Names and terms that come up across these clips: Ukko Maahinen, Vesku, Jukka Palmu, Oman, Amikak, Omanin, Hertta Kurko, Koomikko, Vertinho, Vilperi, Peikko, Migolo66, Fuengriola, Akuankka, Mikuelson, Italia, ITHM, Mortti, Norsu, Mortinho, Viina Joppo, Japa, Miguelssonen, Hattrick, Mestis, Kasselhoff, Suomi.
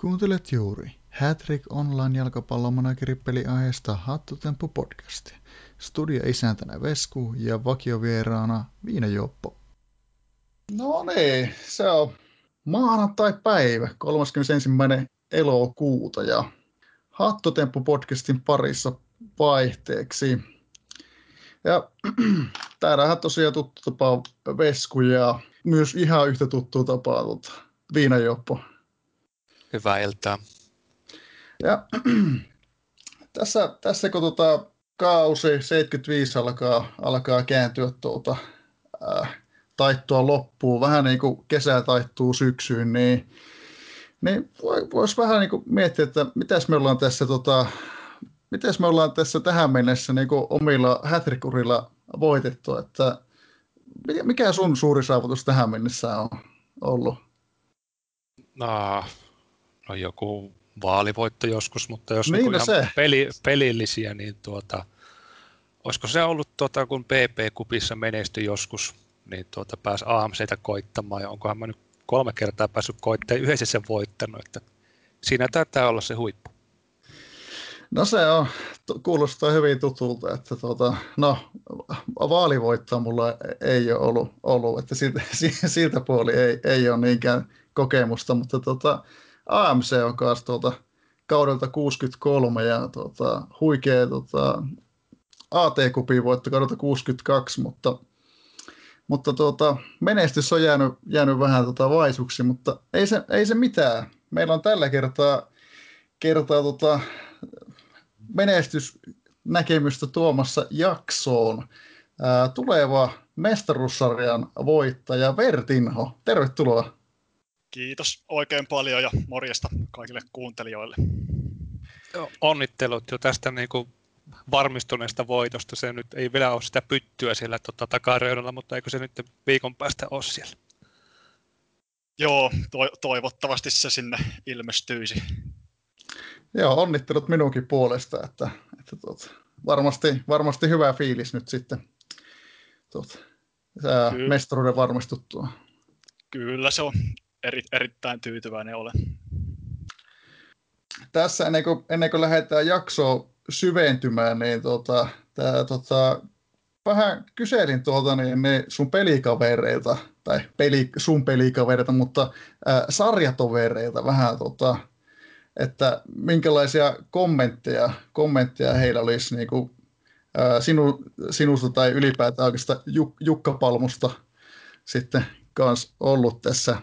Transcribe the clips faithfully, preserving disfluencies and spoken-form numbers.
Kuuntelet juuri Hattrick Online jalkapallomanageripeli aiheesta Hattutemppu podcastia. Studio isäntänä Vesku ja vakiovieraana Viina Joppo. No niin, se on maanantai päivä, kolmaskymmenesensimmäinen elokuuta ja Hattutemppu podcastin parissa vaihteeksi. Ja täällähän tosiaan tuttu tapaa Vesku ja myös ihan yhtä tuttu tapaa Viina Joppo. Hyvää iltaa. Ja tässä, tässä kun tota kausi seitsemänkymmentäviisi alkaa, alkaa kääntyä tuota, äh, taittua loppuun, vähän niin kuin kesä taittuu syksyyn, niin, niin voisi vähän niin kuin miettiä, että mitäs me ollaan tässä, tota, mitäs me ollaan tässä tähän mennessä niin kuin omilla hätrikurilla voitettu, että mikä sun suuri saavutus tähän mennessä on ollut? No... No joku vaalivoitto joskus, mutta jos niin, niin ihan peli, pelillisiä, niin tuota, olisiko se ollut, tuota, kun P P-kupissa menestyi joskus, niin tuota, pääsi A M C:tä koittamaan, ja onkohan mä nyt kolme kertaa päässyt koittamaan ja yhdessä sen voittanut, että siinä taitaa olla se huippu. No se on, kuulostaa hyvin tutulta, että tuota, no vaalivoittoa mulla ei ole ollut, ollut että siitä, siitä puoli ei, ei ole niinkään kokemusta, mutta tuota, A M C on kanssa tuota, kaudelta kuusikymmentäkolme ja tuota, huikea tuota, A T-kupin voitto kaudelta kuusikymmentäkaksi, mutta, mutta tuota, menestys on jäänyt, jäänyt vähän tuota, vaisuksi, mutta ei se, ei se mitään. Meillä on tällä kertaa, kertaa tuota, menestysnäkemystä tuomassa jaksoon ää, tuleva mestaruussarjan voittaja Vertinho. Tervetuloa. Kiitos oikein paljon ja morjesta kaikille kuuntelijoille. Onnittelut jo tästä niin kuin varmistuneesta voitosta. Se nyt ei vielä ole sitä pyttyä siellä tota, takareunalla, mutta eikö se nyt viikon päästä ole siellä? Joo, to- toivottavasti se sinne ilmestyisi. Joo, onnittelut minunkin puolesta. Että, että tuota, varmasti, varmasti hyvä fiilis nyt sitten tuota, mestaruuden varmistuttua. Kyllä se on. Eri, erittäin tyytyväinen olen. Tässä ennen kuin, ennen kuin lähdetään jaksoa syventymään, niin tota, tää, tota, vähän kyselin tuolta niin, niin sun pelikavereilta, tai peli, sun pelikavereilta, mutta ää, sarjatovereilta vähän, tota, että minkälaisia kommentteja, kommentteja heillä olisi niin kuin, ää, sinu, sinusta tai ylipäätään oikeastaan Juk, Jukka Palmusta sitten kanssa ollut tässä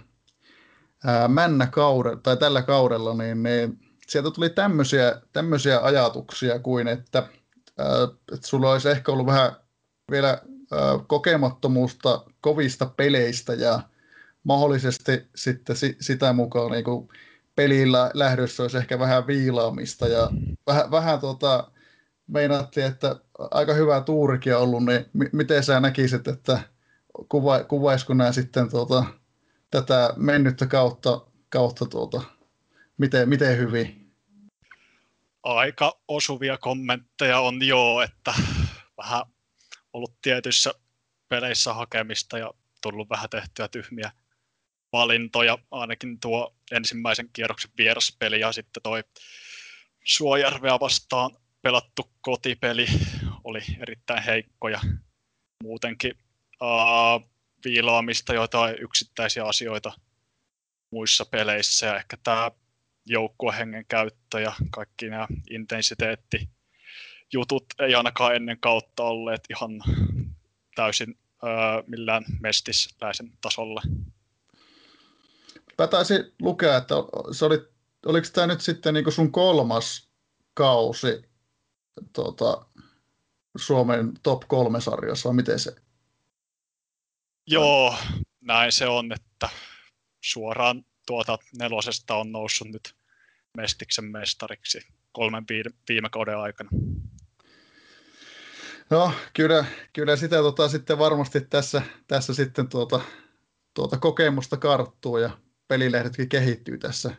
männä kaudella, tai tällä kaudella, niin, niin sieltä tuli tämmöisiä, tämmöisiä ajatuksia kuin, että, että sulla olisi ehkä ollut vähän vielä kokemattomuutta kovista peleistä ja mahdollisesti sitten sitä mukaan niin kuin pelillä lähdössä olisi ehkä vähän viilaamista ja vähän, vähän tuota, meinattiin, että aika hyvää tuurikin on ollut, niin miten sä näkisit, että kuva, kuvaisiko nämä sitten tuota tätä mennyttä kautta, kautta tuota, miten, miten hyvin? Aika osuvia kommentteja on joo, että vähän ollut tietyissä peleissä hakemista ja tullut vähän tehtyä tyhmiä valintoja, ainakin tuo ensimmäisen kierroksen vieraspeli ja sitten toi Suojärveä vastaan pelattu kotipeli oli erittäin heikko ja muutenkin uh, viilaamista jotain yksittäisiä asioita muissa peleissä ja ehkä tämä joukkuehengen käyttö ja kaikki nämä intensiteettijutut ei ainakaan ennen kautta olleet ihan täysin öö, millään mestisläisen tasolla. Mä taisin lukea, että se oli, oliko tämä nyt sitten niin kuin sun kolmas kausi tuota, Suomen top kolme sarjassa, miten se? Joo, näin se on, että suoraan tuota nelosesta on noussut nyt mestiksen mestariksi kolmen viime kauden aikana. No, kyllä, kyllä sitä tota, sitten varmasti tässä, tässä sitten tuota, tuota kokemusta karttuu ja pelilehdetkin kehittyy tässä,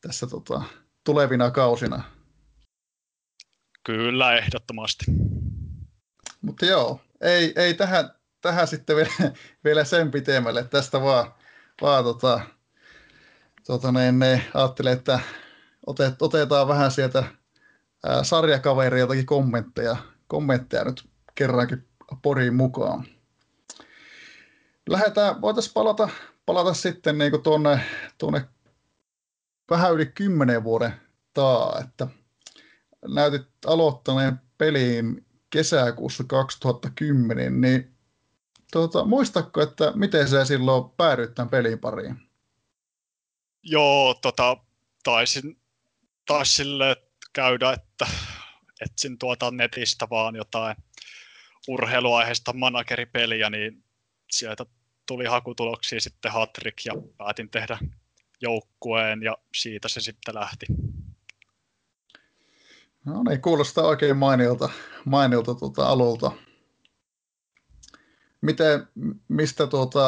tässä tota, tulevina kausina. Kyllä, ehdottomasti. Mutta joo, ei, ei tähän... Tähän sitten vielä, vielä sen pitemmälle. Tästä vaan, vaan tota, tuota, niin, niin, ajattelin, että otet, otetaan vähän sieltä ää, sarjakaveria jotakin kommentteja, kommentteja nyt kerrankin Poriin mukaan. Lähdetään, voitaisiin palata, palata sitten niin tuonne, tuonne vähän yli kymmenen vuoden taa, että näytit aloittaneen peliin kesäkuussa kaksituhattakymmenen, niin tuota, muistatko, että miten sä silloin päädyit tämän pelin pariin? Joo, tota, taisin taas sille käydä, että etsin tuota netistä vaan jotain urheiluaiheista manageripeliä, niin sieltä tuli hakutuloksia sitten Hattrick ja päätin tehdä joukkueen ja siitä se sitten lähti. No niin, kuulostaa oikein mainiolta, mainiolta tuota alulta. Miten, mistä tuota,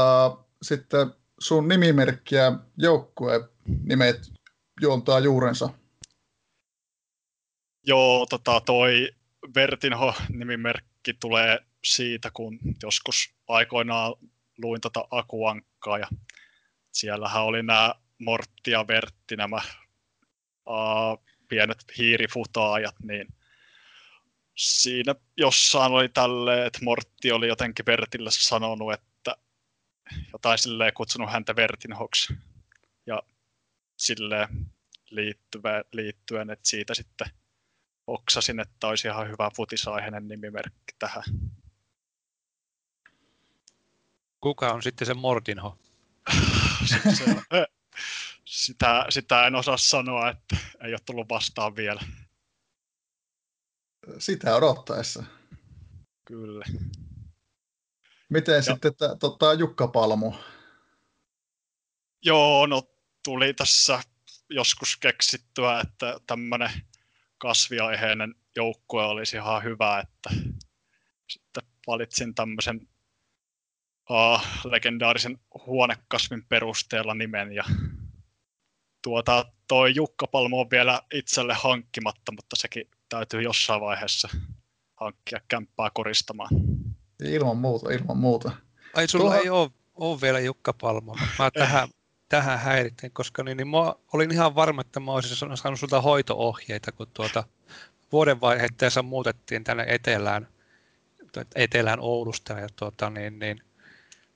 sitten sun nimimerkki ja joukkueen nimet juontaa juurensa? Joo, tota, toi Vertinho nimimerkki tulee siitä, kun joskus aikoinaan luin tota Akuankkaa ja siellähän oli nämä Mortti ja Vertti, nämä uh, pienet hiirifutaajat, niin siinä jossain oli tälle, että Mortti oli jotenkin Vertille sanonut, että jotain silleen kutsunut häntä Vertinhoksi ja silleen liittyvä, liittyen, että siitä sitten oksasin, että olisi ihan hyvä futisaiheinen nimimerkki tähän. Kuka on sitten se Mortinho? Sitten se, sitä, sitä en osaa sanoa, että ei ole tullut vastaan vielä. Sitä odottaessa. Kyllä. Miten ja sitten tota, Jukka Palmu? Joo, no tuli tässä joskus keksittyä, että tämmöinen kasviaiheinen joukkue olisi ihan hyvä, että sitten valitsin tämmöisen uh, legendaarisen huonekasvin perusteella nimen ja tuota, toi Jukka Palmu on vielä itselle hankkimatta, mutta sekin täytyy jossain vaiheessa hankkia kämppää koristamaan. Ilman muuta, ilman muuta. Ai sulla Tuohan... ei ole, ole vielä Jukka Palmu. Mä tähän, tähän häiritsen, koska niin, niin mä olin ihan varma, että mä olisin saanut sulta hoito-ohjeita, kun tuota vuodenvaiheessa muutettiin tänne etelään, etelään Oulusta ja tuota, niin, niin,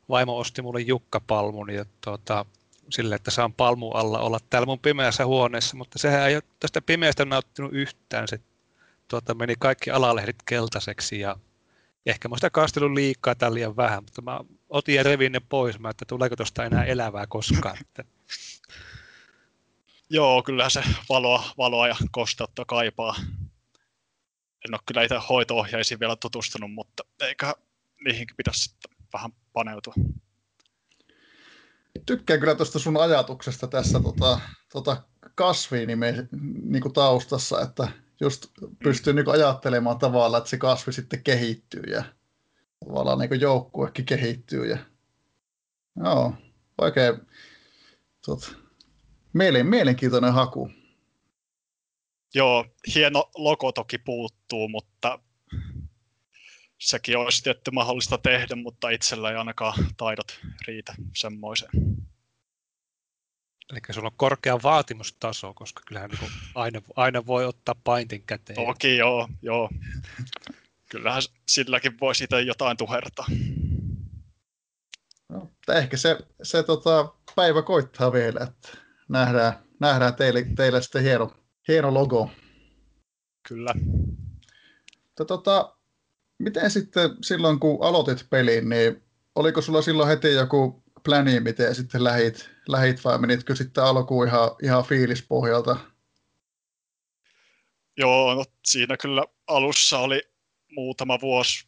vaimo osti mulle Jukka Palmun ja tuota, sille, että saan palmun alla olla täällä mun pimeässä huoneessa, mutta sehän ei ole tästä pimeästä nauttinut yhtään. Se tuota, meni kaikki alalehdit keltaiseksi ja ehkä mä oon sitä kastellut liikaa tai liian vähän, mutta mä otin ja revin ne pois, mä että tuleeko tuosta enää elävää koskaan. Joo, kyllähän se valoa, valoa ja kosteutta kaipaa. En ole kyllä itse hoito-ohjaisiin vielä tutustunut, mutta eiköhän niihinkin pitäisi sitten vähän paneutua. Tykkään kyllä tuosta sun ajatuksesta tässä tota, tota kasvinime niinku taustassa, että just pystyy niinku ajattelemaan tavallaan, että se kasvi sitten kehittyy ja tavallaan niinku joukkuekin kehittyy. Ja joo, oikein tot, mielen, mielenkiintoinen haku. Joo, hieno logo toki puuttuu, mutta sekin olisi tietty mahdollista tehdä, mutta itsellä ei ainakaan taidot riitä semmoiseen. Eli sulla on korkea vaatimustaso, koska kyllähän niin aina, aina voi ottaa paintin käteen. Toki joo, joo. Kyllähän silläkin voi siitä jotain tuhertaa. No, ehkä se, se tota, päivä koittaa vielä, että nähdään, nähdään teille, teille sitten hieno, hieno logo. Kyllä. Mutta tota... Miten sitten silloin, kun aloitit pelin, niin oliko sulla silloin heti joku pläni, miten sitten lähit, lähit vai menitkö sitten alkuun ihan, ihan fiilispohjalta? Joo, no siinä kyllä alussa oli muutama vuosi,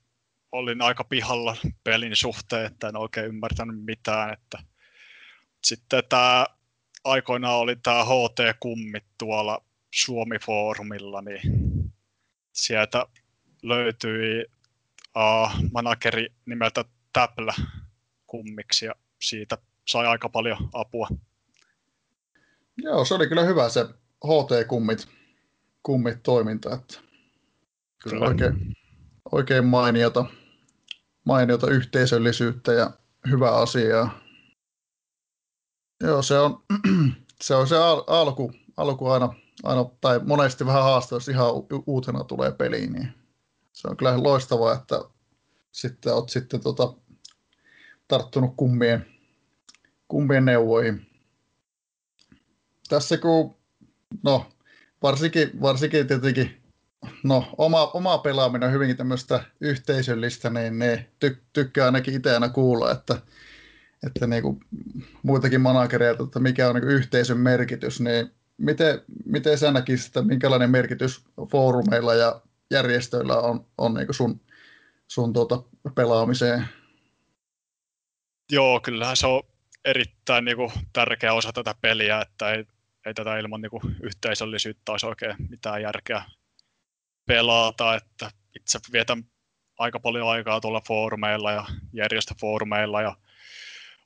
olin aika pihalla pelin suhteen, että en oikein ymmärtänyt mitään. Että sitten tämä aikoinaan oli tämä H T-kummi tuolla Suomi-foorumilla, niin sieltä löytyi Uh, manageri nimeltä Täplä kummiksi ja siitä sai aika paljon apua. Joo, se oli kyllä hyvä se H T-kummit kummit toiminta, että kyllä oikein, oikein mainiota, mainiota yhteisöllisyyttä ja hyvää asiaa. Joo, se on se on se al- alku, alku aina, aina, tai monesti vähän haastava, jos ihan u- uutena tulee peliin, niin se on kyllä loistavaa, että sitten olet sitten tota, tarttunut kummien, kummien neuvoihin. Tässä kun, no varsinkin, varsinkin tietenkin, no oma, oma pelaaminen on hyvinkin tämmöistä yhteisöllistä, niin ne tyk, tykkää ainakin itse aina kuulla, että että niin kuin muitakin managereita, että mikä on niin kuin yhteisön merkitys, niin miten, miten sä näkisit, että minkälainen merkitys foorumeilla ja järjestöillä on, on niin kuin sun, sun tuota pelaamiseen? Joo, kyllähän se on erittäin niin kuin tärkeä osa tätä peliä, että ei, ei tätä ilman niin kuin yhteisöllisyyttä olisi oikein mitään järkeä pelata, että itse vietän aika paljon aikaa tuolla foorumeilla ja järjestöfoorumeilla ja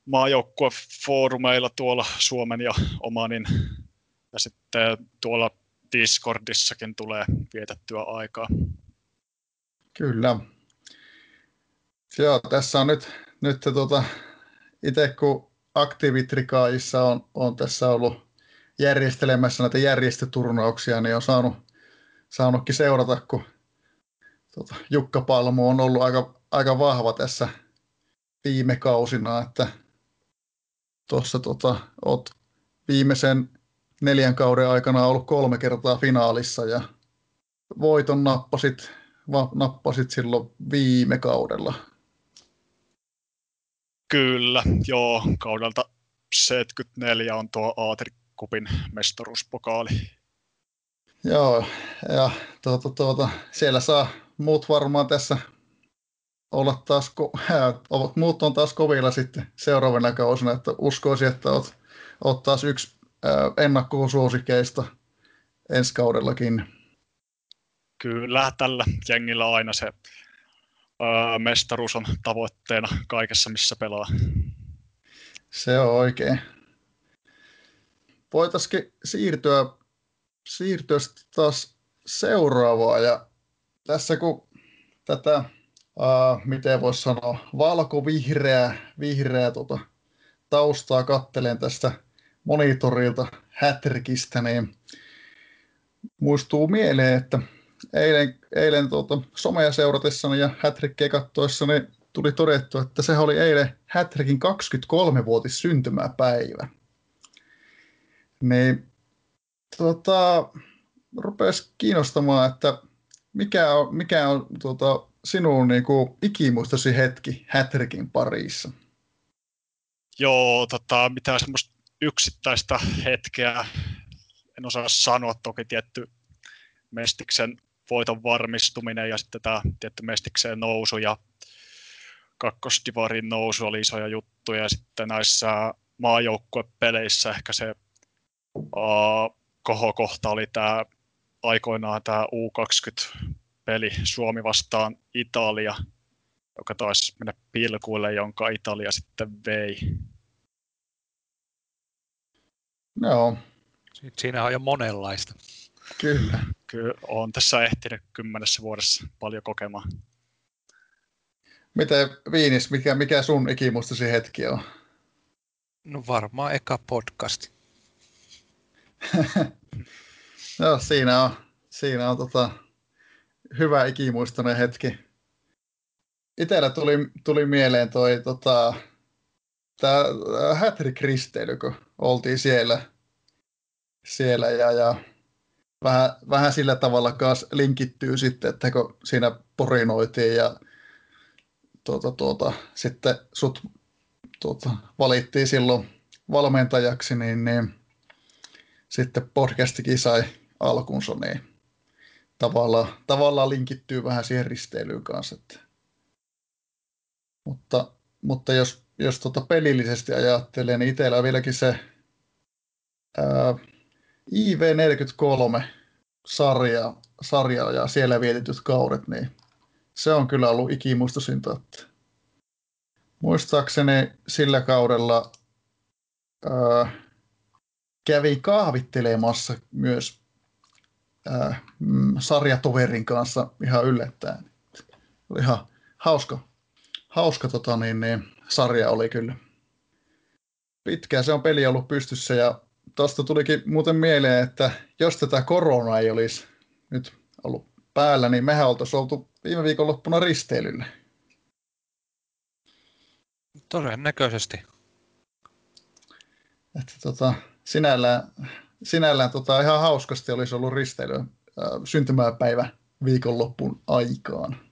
maajoukkuefoorumeilla tuolla Suomen ja Omanin, ja sitten tuolla Discordissakin tulee vietettyä aikaa. Kyllä. Joo, tässä on nyt, nyt tuota, itse kun aktiivitrikaajissa on, on tässä ollut järjestelemässä näitä järjestöturnauksia, niin on saanut, saanutkin seurata, kun tuota, Jukka Palmu on ollut aika, aika vahva tässä viime kausina, että tuossa tota, olet viimeisen neljän kauden aikana ollut kolme kertaa finaalissa ja voiton nappasit, va, nappasit silloin viime kaudella. Kyllä, joo. Kaudelta seitsemänkymmentäneljä on tuo A-trikupin mestaruuspokaali. Joo, ja tuota, tuota, siellä saa muut varmaan tässä olla taas, muut on taas kovilla sitten seuraavana kausina, että uskoisin, että olet, olet taas yksi ennakkosuosikeista ensi kaudellakin. Kyllä, tällä jengillä aina se öö, mestaruus on tavoitteena kaikessa, missä pelaa. Se on oikein. Voitaisiin siirtyä, siirtyä taas seuraavaan, ja tässä kun tätä Uh, miten voisi sanoa, valko-vihreää vihreää, tota, taustaa katselen tästä monitorilta hätrikistä, niin muistuu mieleen, että eilen, eilen tota, somea seuratessani ja hätrikkiä katsoessani tuli todettu, että se oli eilen hätrikin kaksikymmentäkolmevuotis syntymäpäivä. Niin tota, rupesi kiinnostamaan, että mikä on, mikä on tota, sinun niin kuin ikimuistosi hetki hätrikin parissa? Joo, tota, mitään semmoista yksittäistä hetkeä en osaa sanoa. Toki tietty mestiksen voiton varmistuminen ja sitten tämä tietty mestikseen nousu ja kakkosdivarin nousu oli isoja juttuja. Ja sitten näissä maajoukkuepeleissä ehkä se uh, kohokohta oli tämä aikoinaan tämä U kaksikymmentä peli Suomi vastaan Italia, joka taisi mennä pilkuille, jonka Italia sitten vei. No. Siinä on jo monenlaista. Kyllä. Kyllä, olen tässä ehtinyt kymmenessä vuodessa paljon kokemaan. Miten Viinis, mikä, mikä sun ikimuistosi hetki on? No varmaan eka podcasti. No siinä on, siinä on tota... hyvä ikimuistoinen hetki. Itellä tuli, tuli mieleen toi tota, tää hätrikristeily, kun oltiin siellä, siellä ja, ja vähän, vähän sillä tavalla kanssa linkittyy sitten, että kun siinä porinoitiin ja tuota, tuota, sitten sut tuota, valittiin silloin valmentajaksi, niin, niin sitten podcastikin sai alkunsa, niin Tavallaan, tavallaan linkittyy vähän siihen risteilyyn kanssa. Mutta, mutta jos, jos tuota pelillisesti ajattelee, niin itsellä on vieläkin se ää, I V neljäkymmentäkolme-sarja sarja ja siellä vietetyt kaudet, niin se on kyllä ollut ikimuistoisinta. Muistaakseni sillä kaudella ää, kävi kahvittelemassa myös Äh, sarjatoverin kanssa ihan yllättäen. Oli ihan hauska, hauska tota, niin, niin, sarja oli kyllä. Pitkään se on peli ollut pystyssä ja Tuosta tulikin muuten mieleen, että jos tätä koronaa ei olisi nyt ollut päällä, niin mehän oltaisiin oltu viime viikonloppuna risteilyllä. Todennäköisesti. Että tota, sinällään, sinällään tota, ihan hauskasti olisi ollut risteily äh, syntymäpäivä viikonloppun aikaan.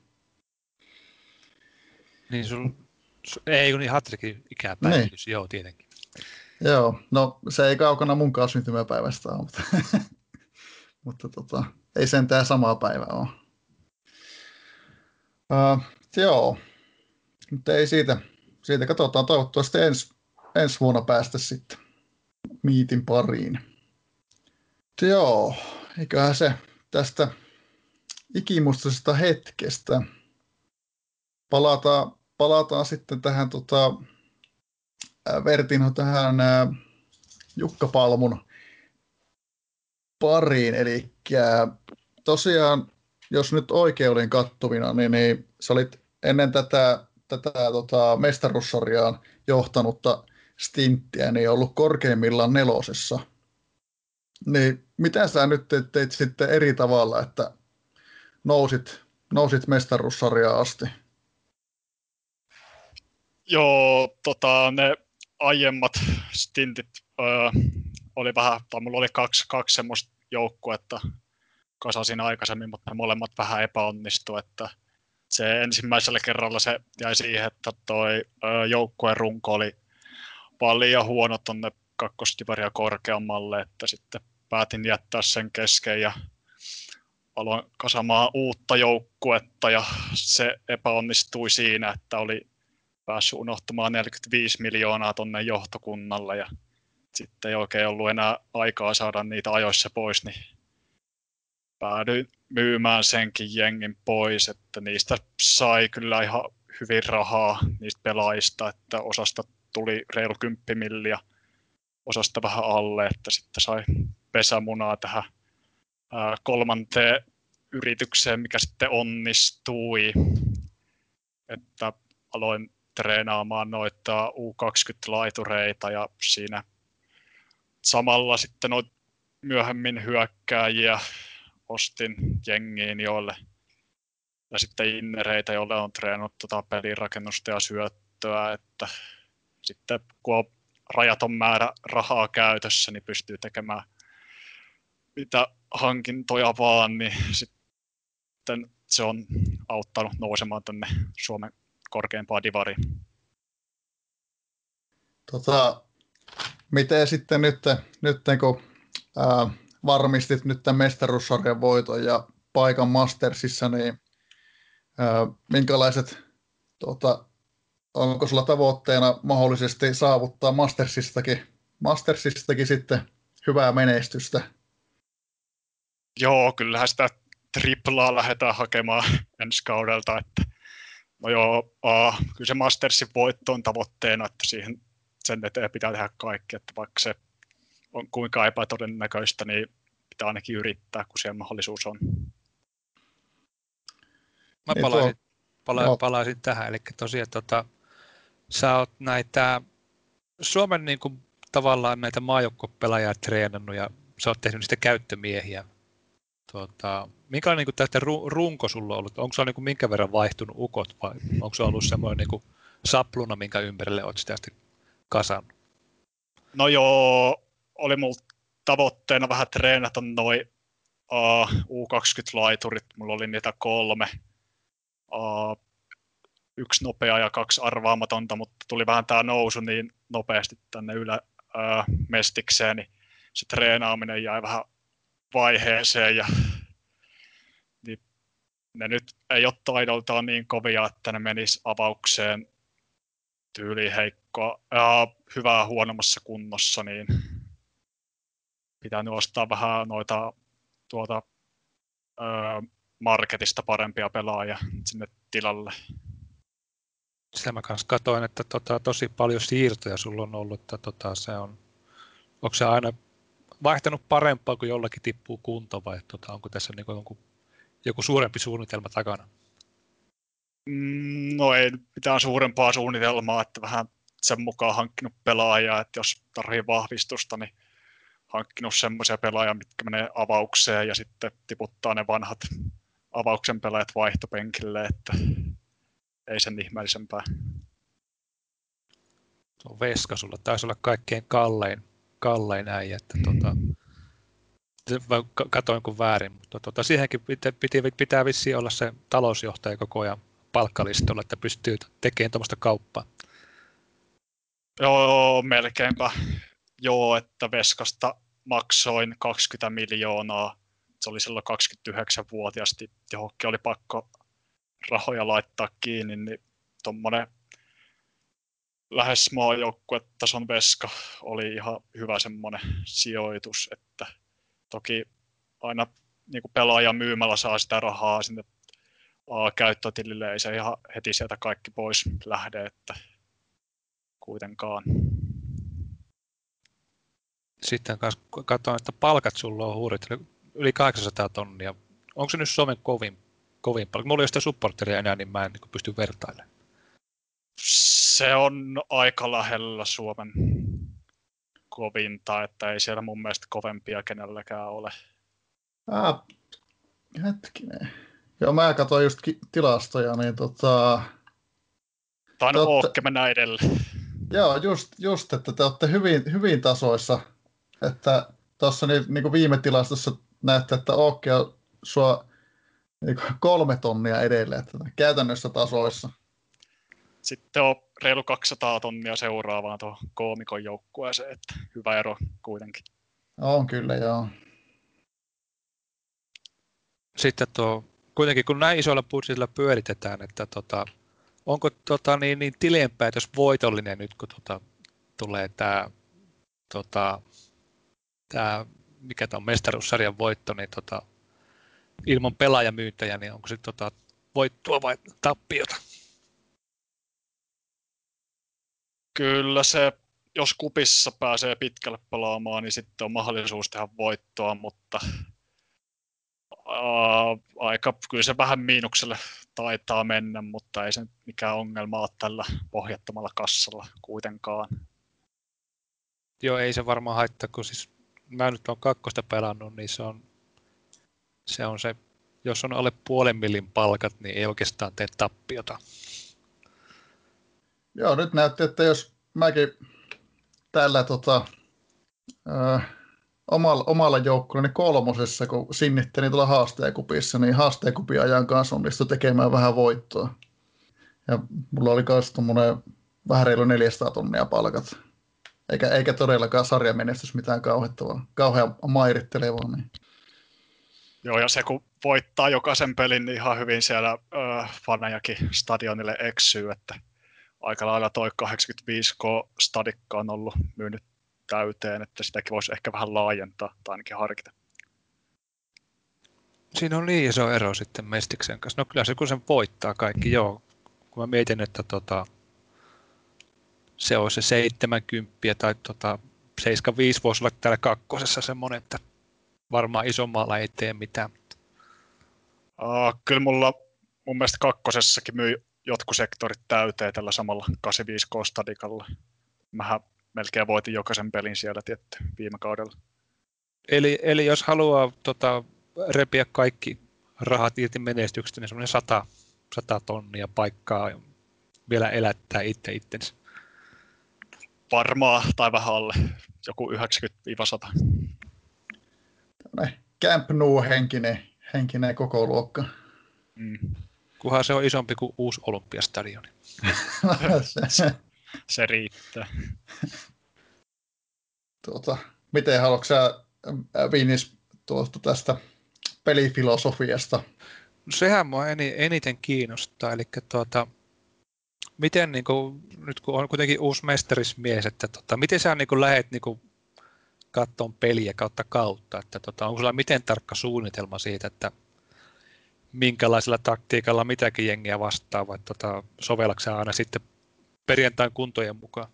Niin sun, sun ei kun niin Hatrikin ikäpäivitys, niin. Joo tietenkin. Joo, no se ei kaukana munkaan syntymäpäivästä ole, mutta, mutta tota, ei sentään samaa päivää ole. Uh, joo, mutta ei siitä. Siitä katsotaan toivottavasti ensi, ensi vuonna päästä sitten miitin pariin. Joo, eiköhän se tästä ikimuistoisesta hetkestä. Palataan, palataan sitten tähän tota, Vertinho tähän ä, Jukka Palmun pariin. Eli tosiaan, jos nyt oikein olin kattuvina, niin, niin sä olit ennen tätä tätä tota, mestaruussarjaan johtanutta stinttiä, niin on ollut korkeimmillaan nelosessa. Niin mitä sä nyt teit sitten eri tavalla, että nousit, nousit mestaruussarjaan asti? Joo, tota, ne aiemmat stintit öö, oli vähän, tai mulla oli kaksi, kaksi semmoista joukkuetta kasasin aikaisemmin, mutta ne molemmat vähän epäonnistu, että se ensimmäisellä kerralla se jäi siihen, että toi joukkueen runko oli paljon huono tuonne kakkostivaria korkeammalle, että sitten päätin jättää sen kesken ja aloin kasamaan uutta joukkuetta ja se epäonnistui siinä, että oli päässyt unohtamaan neljäkymmentäviisi miljoonaa tuonne johtokunnalle ja sitten ei oikein ollut enää aikaa saada niitä ajoissa pois, niin päädyin myymään senkin jengin pois, että niistä sai kyllä ihan hyvin rahaa niistä pelaajista, että osasta tuli reilu kymppimilliä, osasta vähän alle, että sitten sai pesämunaa tähän ää, kolmanteen yritykseen, mikä sitten onnistui, että aloin treenaamaan noita U kaksikymmentä-laitureita ja siinä samalla sitten noita myöhemmin hyökkääjiä ostin jengiin, joille ja sitten innereitä, joille on treenannut tota pelirakennusta ja syöttöä, että sitten kun on rajaton määrä rahaa käytössä, niin pystyy tekemään mitä hankintoja vaan, niin sitten se on auttanut nousemaan tänne Suomen korkeimpaan divariin. Tota, miten sitten nyt, nyt kun ää, varmistit nyt tämän mestaruussarjan voiton ja paikan Mastersissa, niin ää, minkälaiset, tota, onko sulla tavoitteena mahdollisesti saavuttaa Mastersistakin, Mastersistakin sitten hyvää menestystä? Joo, kyllähän sitä triplaa lähdetään hakemaan ensi kaudelta, että no joo, uh, kyllä se Mastersin voitto on tavoitteena, että siihen sen eteen pitää tehdä kaikki, että vaikka se on kuinka epätodennäköistä, niin pitää ainakin yrittää, kun siellä mahdollisuus on. Mä palaisin, pala- palaisin tähän, eli tosiaan tota, sä oot näitä Suomen niin kuin, tavallaan näitä maajoukkuepelaajia treenannut ja sä oot tehnyt niistä käyttömiehiä. Tuota, minkälainen niin kuin, tästä runko sulla on ollut? Onko se niin kuin, minkä verran vaihtunut ukot vai onko se ollut semmoinen niin kuin, sapluna, minkä ympärille oot sitä sitten kasannut? No joo. Oli mulla tavoitteena vähän treenata noi uh, U kaksikymmentä-laiturit. Mulla oli niitä kolme. Uh, yksi nopea ja kaksi arvaamatonta, mutta tuli vähän tää nousu niin nopeasti tänne ylä uh, mestikseen, niin se treenaaminen jäi vähän vaiheeseen. Ja, niin ne nyt ei ole taidoltaan niin kovia, että ne menis avaukseen tyyliin heikkoa, uh, hyvää huonommassa kunnossa, niin pitää nostaa vähän noita tuota, öö, marketista parempia pelaajia sinne tilalle. Sitä mä kanssa katsoin, että tota, tosi paljon siirtoja sulla on ollut. Että tota, se on, onko se aina vaihtanut parempaa, kun jollakin tippuu kunto vai tota, onko tässä niinku, onko joku suurempi suunnitelma takana? Mm, no ei mitään suurempaa suunnitelmaa, että vähän sen mukaan hankkinut pelaajaa, että jos tarvii vahvistusta, niin hankkinut semmoisia pelaajia, mitkä menee avaukseen ja sitten tiputtaa ne vanhat avauksen pelaajat vaihtopenkille, että ei sen ihmeellisempää. Tuo Veska sulla taisi olla kaikkein kallein, kallein äijä, että tuota, katoin kun väärin, mutta tuota, siihenkin pitä, pitää vissiin olla se talousjohtaja koko ajan palkkalistolla, että pystyy tekemään tuommoista kauppaa. Joo, melkeinpä. Joo, että Veskasta maksoin kaksikymmentä miljoonaa. Se oli silloin kaksikymmentäyhdeksänvuotias, johonkin oli pakko rahoja laittaa kiinni, niin tuommoinen lähes maajoukkuetason Veska oli ihan hyvä semmoinen sijoitus, että toki aina niin kuin pelaaja myymällä saa sitä rahaa sinne A-käyttötilille, ei se ihan heti sieltä kaikki pois lähde, että kuitenkaan. Sitten katsoin, että palkat sulla on huurit, yli kahdeksansataa tonnia. Onko se nyt Suomen kovin, kovin palkka? Mulla ei ole sitä supporteria enää, niin mä en niin pysty vertailemaan. Se on aika lähellä Suomen kovinta, että ei siellä mun mielestä kovempia kenelläkään ole. Ah, hetkinen. Joo, mä katsoin just ki- tilastoja, niin tota... Tai no ookke, mennään edelleen. Joo, just, just, että te olette hyvin, hyvin tasoissa. Että tuossa niin, niin kuin viime tilastossa näette, että ookke on sua niin kuin kolme tonnia edelleen, että käytännössä tasoissa. Sitten on reilu kaksisataa tonnia seuraavaan tuohon Koomikon joukkueeseen, että hyvä ero kuitenkin. On kyllä, joo. Sitten tuo, kuitenkin kun näin isoilla budjetilla pyöritetään, että tota, onko tota, niin, niin tilinpäätös voitollinen nyt, kun tota, tulee tämä, tota, tää, mikä tämä on, mestaruussarjan voitto, niin tota, ilman pelaajamyyntejä, niin onko se tota, voittoa vai tappiota? Kyllä se, jos kupissa pääsee pitkälle pelaamaan, niin sitten on mahdollisuus tehdä voittoa, mutta ää, aika, kyllä se vähän miinukselle taitaa mennä, mutta ei se mikään ongelma ole tällä pohjattomalla kassalla kuitenkaan. Joo, ei se varmaan haittaa, kun siis mä nyt olen kakkosta pelannut, niin se on se, on se jos on alle puolen millin palkat, niin ei oikeastaan tee tappiota. Joo, nyt näytti, että jos mäkin tällä tota, ö, omalla, omalla joukkueella niin kolmosessa, kun sinnittelin tuolla haasteekupissa, niin haasteekupin ajan kanssa onnistui tekemään vähän voittoa. Ja mulla oli myös tuommoinen vähän reilu neljäsataa tonnia palkat. Eikä, eikä todellakaan sarjamenestys mitään kauhettavaa, kauhean mairittelevaa. Niin. Joo, ja se kun voittaa jokaisen pelin, niin ihan hyvin siellä ö, fanejakin stadionille eksyy, että... Aika lailla toi kahdeksankymmentäviisi K-stadikka on ollut myynyt täyteen, että sitäkin voisi ehkä vähän laajentaa tai ainakin harkita. Siinä on niin iso ero sitten Mestiksen kanssa. No kyllä se kun sen voittaa kaikki, joo. Kun mä mietin, että tota, se on se seitsemänkymmentä tai tota, seitsemänkymmentäviisi voisi olla täällä kakkosessa semmoinen, että varmaan isommalla ei tee mitään. Uh, kyllä mulla mun mielestä kakkosessakin myy jotkut sektorit täyteen tällä samalla kahdeksankymmentäviisi K-stadikalla. Mähän melkein voitin jokaisen pelin siellä tietty viime kaudella. Eli, eli jos haluaa tota, repiä kaikki rahat irti menestyksestä, niin semmoinen sata, sata tonnia paikkaa vielä elättää itse itsensä. Varmaa tai vähän alle, joku yhdeksänkymmentä sata. Tällainen Camp Nou-henkinen henkinen koko luokka. Mm. Kunhan se on isompi kuin uusi Olympiastadioni. se, se riittää. Tuota, miten haluatko sä, Viinis, tuosta tästä pelifilosofiasta? No, sehän mua eniten kiinnostaa. Eli tuota, miten, niin kuin, nyt kun on kuitenkin uusi mestarismies, että tuota, miten sä niin kuin lähet niin kuin katsomaan peliä kautta kautta? Että, tuota, onko sulla miten tarkka suunnitelma siitä, että minkälaisella taktiikalla mitäkin jengiä vastaa, vai tota, sovellaksä aina sitten perjantain kuntojen mukaan?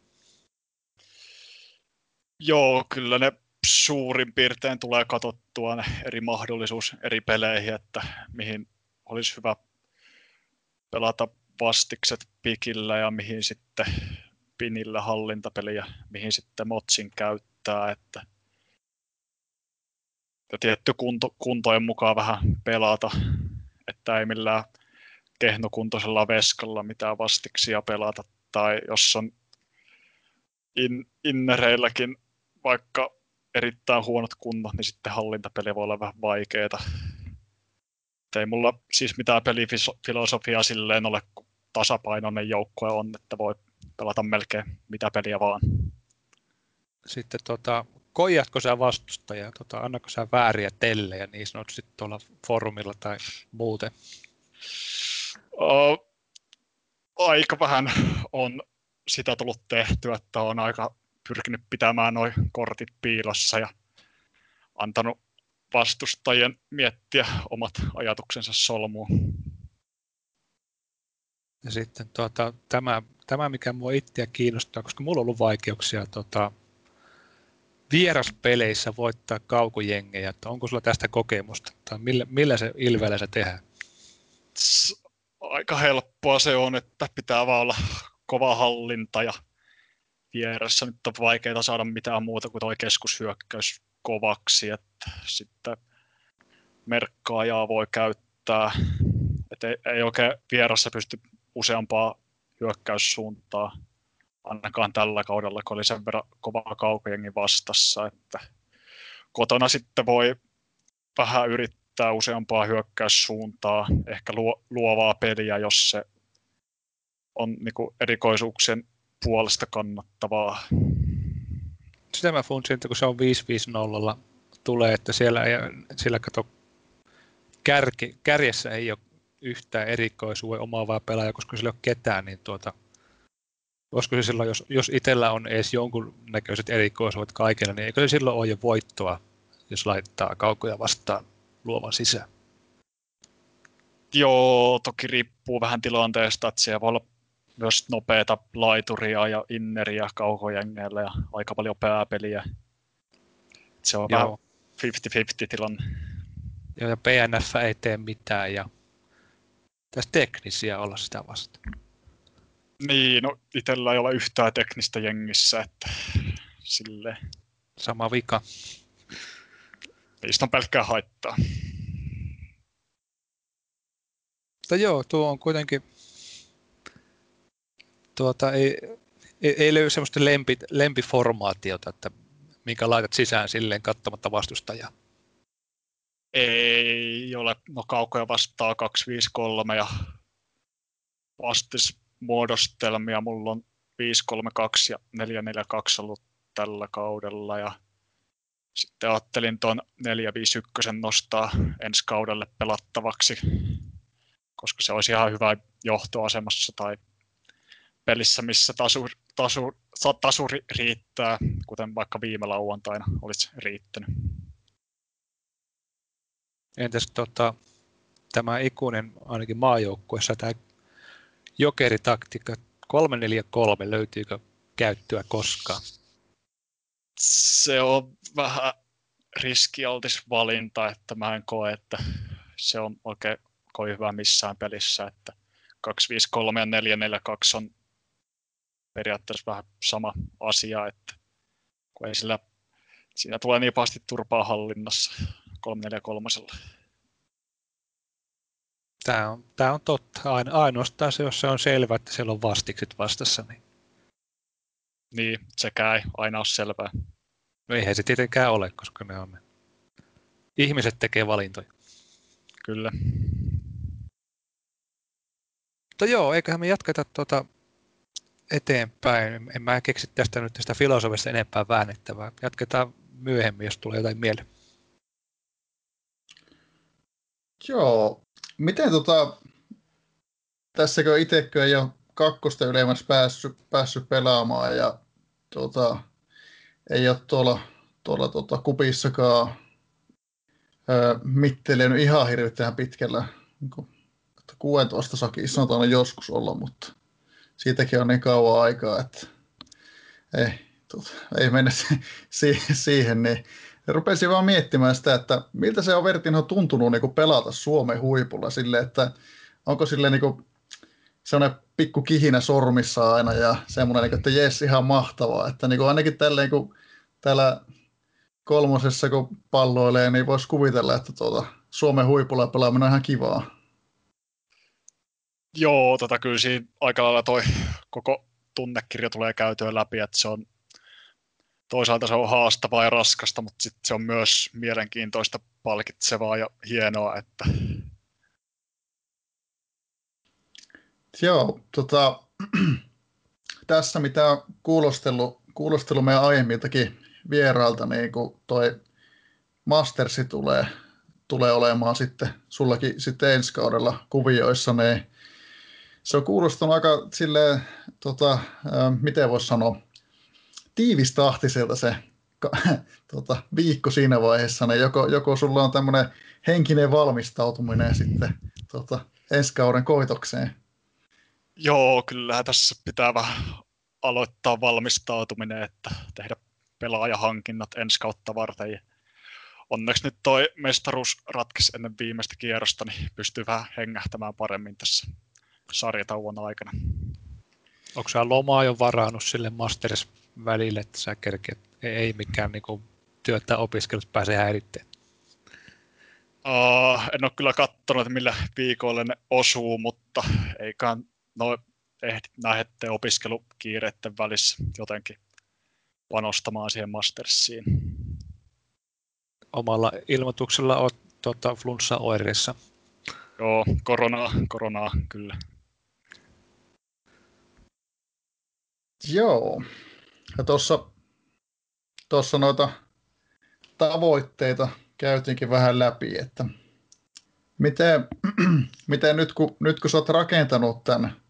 Joo, kyllä ne suurin piirtein tulee katsottua ne eri mahdollisuus eri peleihin, että mihin olisi hyvä pelata vastikset pikillä ja mihin sitten pinillä hallintapeli ja mihin sitten motsin käyttää, että ja tietty kunto, kuntojen mukaan vähän pelata, että ei millään kehnokuntoisella veskalla mitään vastiksia pelata, tai jos on in, innereilläkin vaikka erittäin huonot kunnot, niin sitten hallintapeli voi olla vähän vaikeeta. Ei mulla siis mitään pelifilosofiaa silleen ole, kun tasapainoinen joukkue on, että voi pelata melkein mitä peliä vaan. Sitten tota, koijatko sä vastustajaa, tota, annako sä vääriä tellejä, niin sanot sitten tuolla foorumilla tai muuten? O, aika vähän on sitä tullut tehtyä, että on aika pyrkinyt pitämään nuo kortit piilossa ja antanut vastustajien miettiä omat ajatuksensa solmuun. Ja sitten tuota, tämä, tämä, mikä minua itseä kiinnostaa, koska minulla on ollut vaikeuksia tuota, vieraspeleissä voittaa kaukojengejä. Että onko sulla tästä kokemusta? Tai millä, millä se ilveellä se tehdään? Aika helppoa se on, että pitää vaan olla kova hallinta ja vieressä nyt on vaikeaa saada mitään muuta kuin tuo keskushyökkäys kovaksi, että sitten merkkaajaa voi käyttää, että ei, ei oikein vieressä pysty useampaa hyökkäyssuuntaa, ainakaan tällä kaudella, kun oli sen verran kovaa kaukojengin vastassa, että kotona sitten voi vähän yrittää useampaa hyökkäyssuuntaa, ehkä luo, luovaa peliä, jos se on niin kuin erikoisuuksien puolesta kannattavaa. Sitä mä funtsin, että kun se on viisi viisi nolla tulee, että siellä, ei, siellä kato, kärki, kärjessä ei ole yhtään erikoisuuden omaavaa pelaajaa, koska sillä ei ole ketään, niin tuota, olisiko se silloin, jos, jos itsellä on edes jonkunnäköiset erikoisuudet kaikilla, niin eikö se silloin ole jo voittoa, jos laittaa kaukoja vastaan luovan sisään? Joo, toki riippuu vähän tilanteesta, että siellä voi olla myös nopeata laituria ja inneriä kaukojängeillä ja aika paljon pääpeliä. Se on joo. Vähän viisikymmentä viisikymmentä tilanne. Joo, ja P N F ei tee mitään ja pitäisi teknisiä olla sitä vastaan. Niin, no itsellä ei ole yhtään teknistä jengissä, että silleen. Sama vika. Niistä on pelkkää haittaa. Mutta joo, tuo on kuitenkin... Tuota, ei, ei, ei löydy semmoista lempi, lempiformaatiota, että minkä laitat sisään silleen katsomatta vastustajaa. Ei ole. No kaukoja vastaa kaksi viisi kolme ja vastismuodostelmia mulla on viisi kolme kaksi ja neljä neljä kaksi ollut tällä kaudella. Ja sitten ajattelin tuon neljä viisi yksi nostaa ensi kaudelle pelattavaksi, koska se olisi ihan hyvä johtoasemassa tai pelissä, missä tasu, tasu, tasu riittää, kuten vaikka viime lauantaina olisi riittänyt. Entäs tota, tämä ikuinen, ainakin maajoukkuessa, tämä jokeritaktiikka kolme neljä kolme, löytyykö käyttöä koskaan? Se on vähän riskialtis valinta, että mä en koe, että se on oikein kovin hyvä missään pelissä, että kaksi viisi kolme ja neljä neljä kaksi on periaatteessa vähän sama asia, että kun ei sillä, siinä tulee niin pahasti turpaa hallinnassa kolme neljä kolme. Tämä on, tämä on totta. Ainoastaan se, jos se on selvää, että siellä on vastikset vastassa. Niin, niin sekään ei aina ole selvää. No eihän se tietenkään ole, koska ne on. Ihmiset tekee valintoja. Kyllä. Mutta joo, eiköhän me jatketa tuota... eteenpäin. En mä keksi tästä nyt tästä filosofista enempää väännettävää. Jatketaan myöhemmin, jos tulee jotain mieleen. Joo. Miten tota, tässäkö itsekö ei ole kakkosta ylemmässä päässyt, päässyt pelaamaan ja tota, ei ole tuolla, tuolla tota, kupissakaan öö, mittelenyt ihan hirvittävän pitkällä. Niin kuudentoista sakissa on tainnut joskus olla, mutta siitäkin on niin kauan aikaa, että ei, tuota, ei mennä siihen. Niin. Rupesin vaan miettimään sitä, että miltä se on Vertinho tuntunut niin kuin pelata Suomen huipulla. Sille, että onko sille niin kuin sellainen pikku kihinä sormissa aina ja semmoinen, niin kuin, että jes, ihan mahtavaa. Että niin kuin ainakin tälleen, kun täällä kolmosessa, kun palloilee, niin voisi kuvitella, että tuota, Suomen huipulla pelaaminen on ihan kivaa. Joo, tota kyllä siinä aika lailla toi koko tunnekirja tulee käytyä läpi, että se on toisaalta se on haastavaa ja raskasta, mutta sitten se on myös mielenkiintoista, palkitsevaa ja hienoa, että... Joo, tota, tässä mitä on kuulostellut, kuulostellut meidän aiemmiltakin vierailta, niin kun toi Mastersi tulee, tulee olemaan sitten sullakin sitten ensi kaudella kuvioissa, niin se on kuulostanut aika silleen, tota, miten voisi sanoa, tiivistahtiselta se tota, viikko siinä vaiheessa, niin joko, joko sulla on tämmöinen henkinen valmistautuminen sitten tota, ensi kauden koitokseen. Joo, kyllähän tässä pitää vähän aloittaa valmistautuminen, että tehdä pelaajahankinnat ensi kautta varten. Ja onneksi nyt toi mestaruus ratkesi ennen viimeistä kierrosta, niin pystyy vähän hengähtämään paremmin tässä sarjatauon aikana. Onko sä lomaa jo varannut sille Masters välille, että sä kerkeet, ei mikään niin työt tai opiskelut pääse häiritteen? Uh, en ole kyllä katsonut, millä viikolle ne osuu, mutta eiköhän no ehdit nähdä opiskelukiireiden välissä jotenkin panostamaan siihen Mastersiin. Omalla ilmoituksella olet tuota, flunssaoireissa. Joo, koronaa, koronaa kyllä. Joo, ja tuossa, tuossa noita tavoitteita käytiinkin vähän läpi, että miten, miten nyt, kun, nyt kun sä oot rakentanut tämän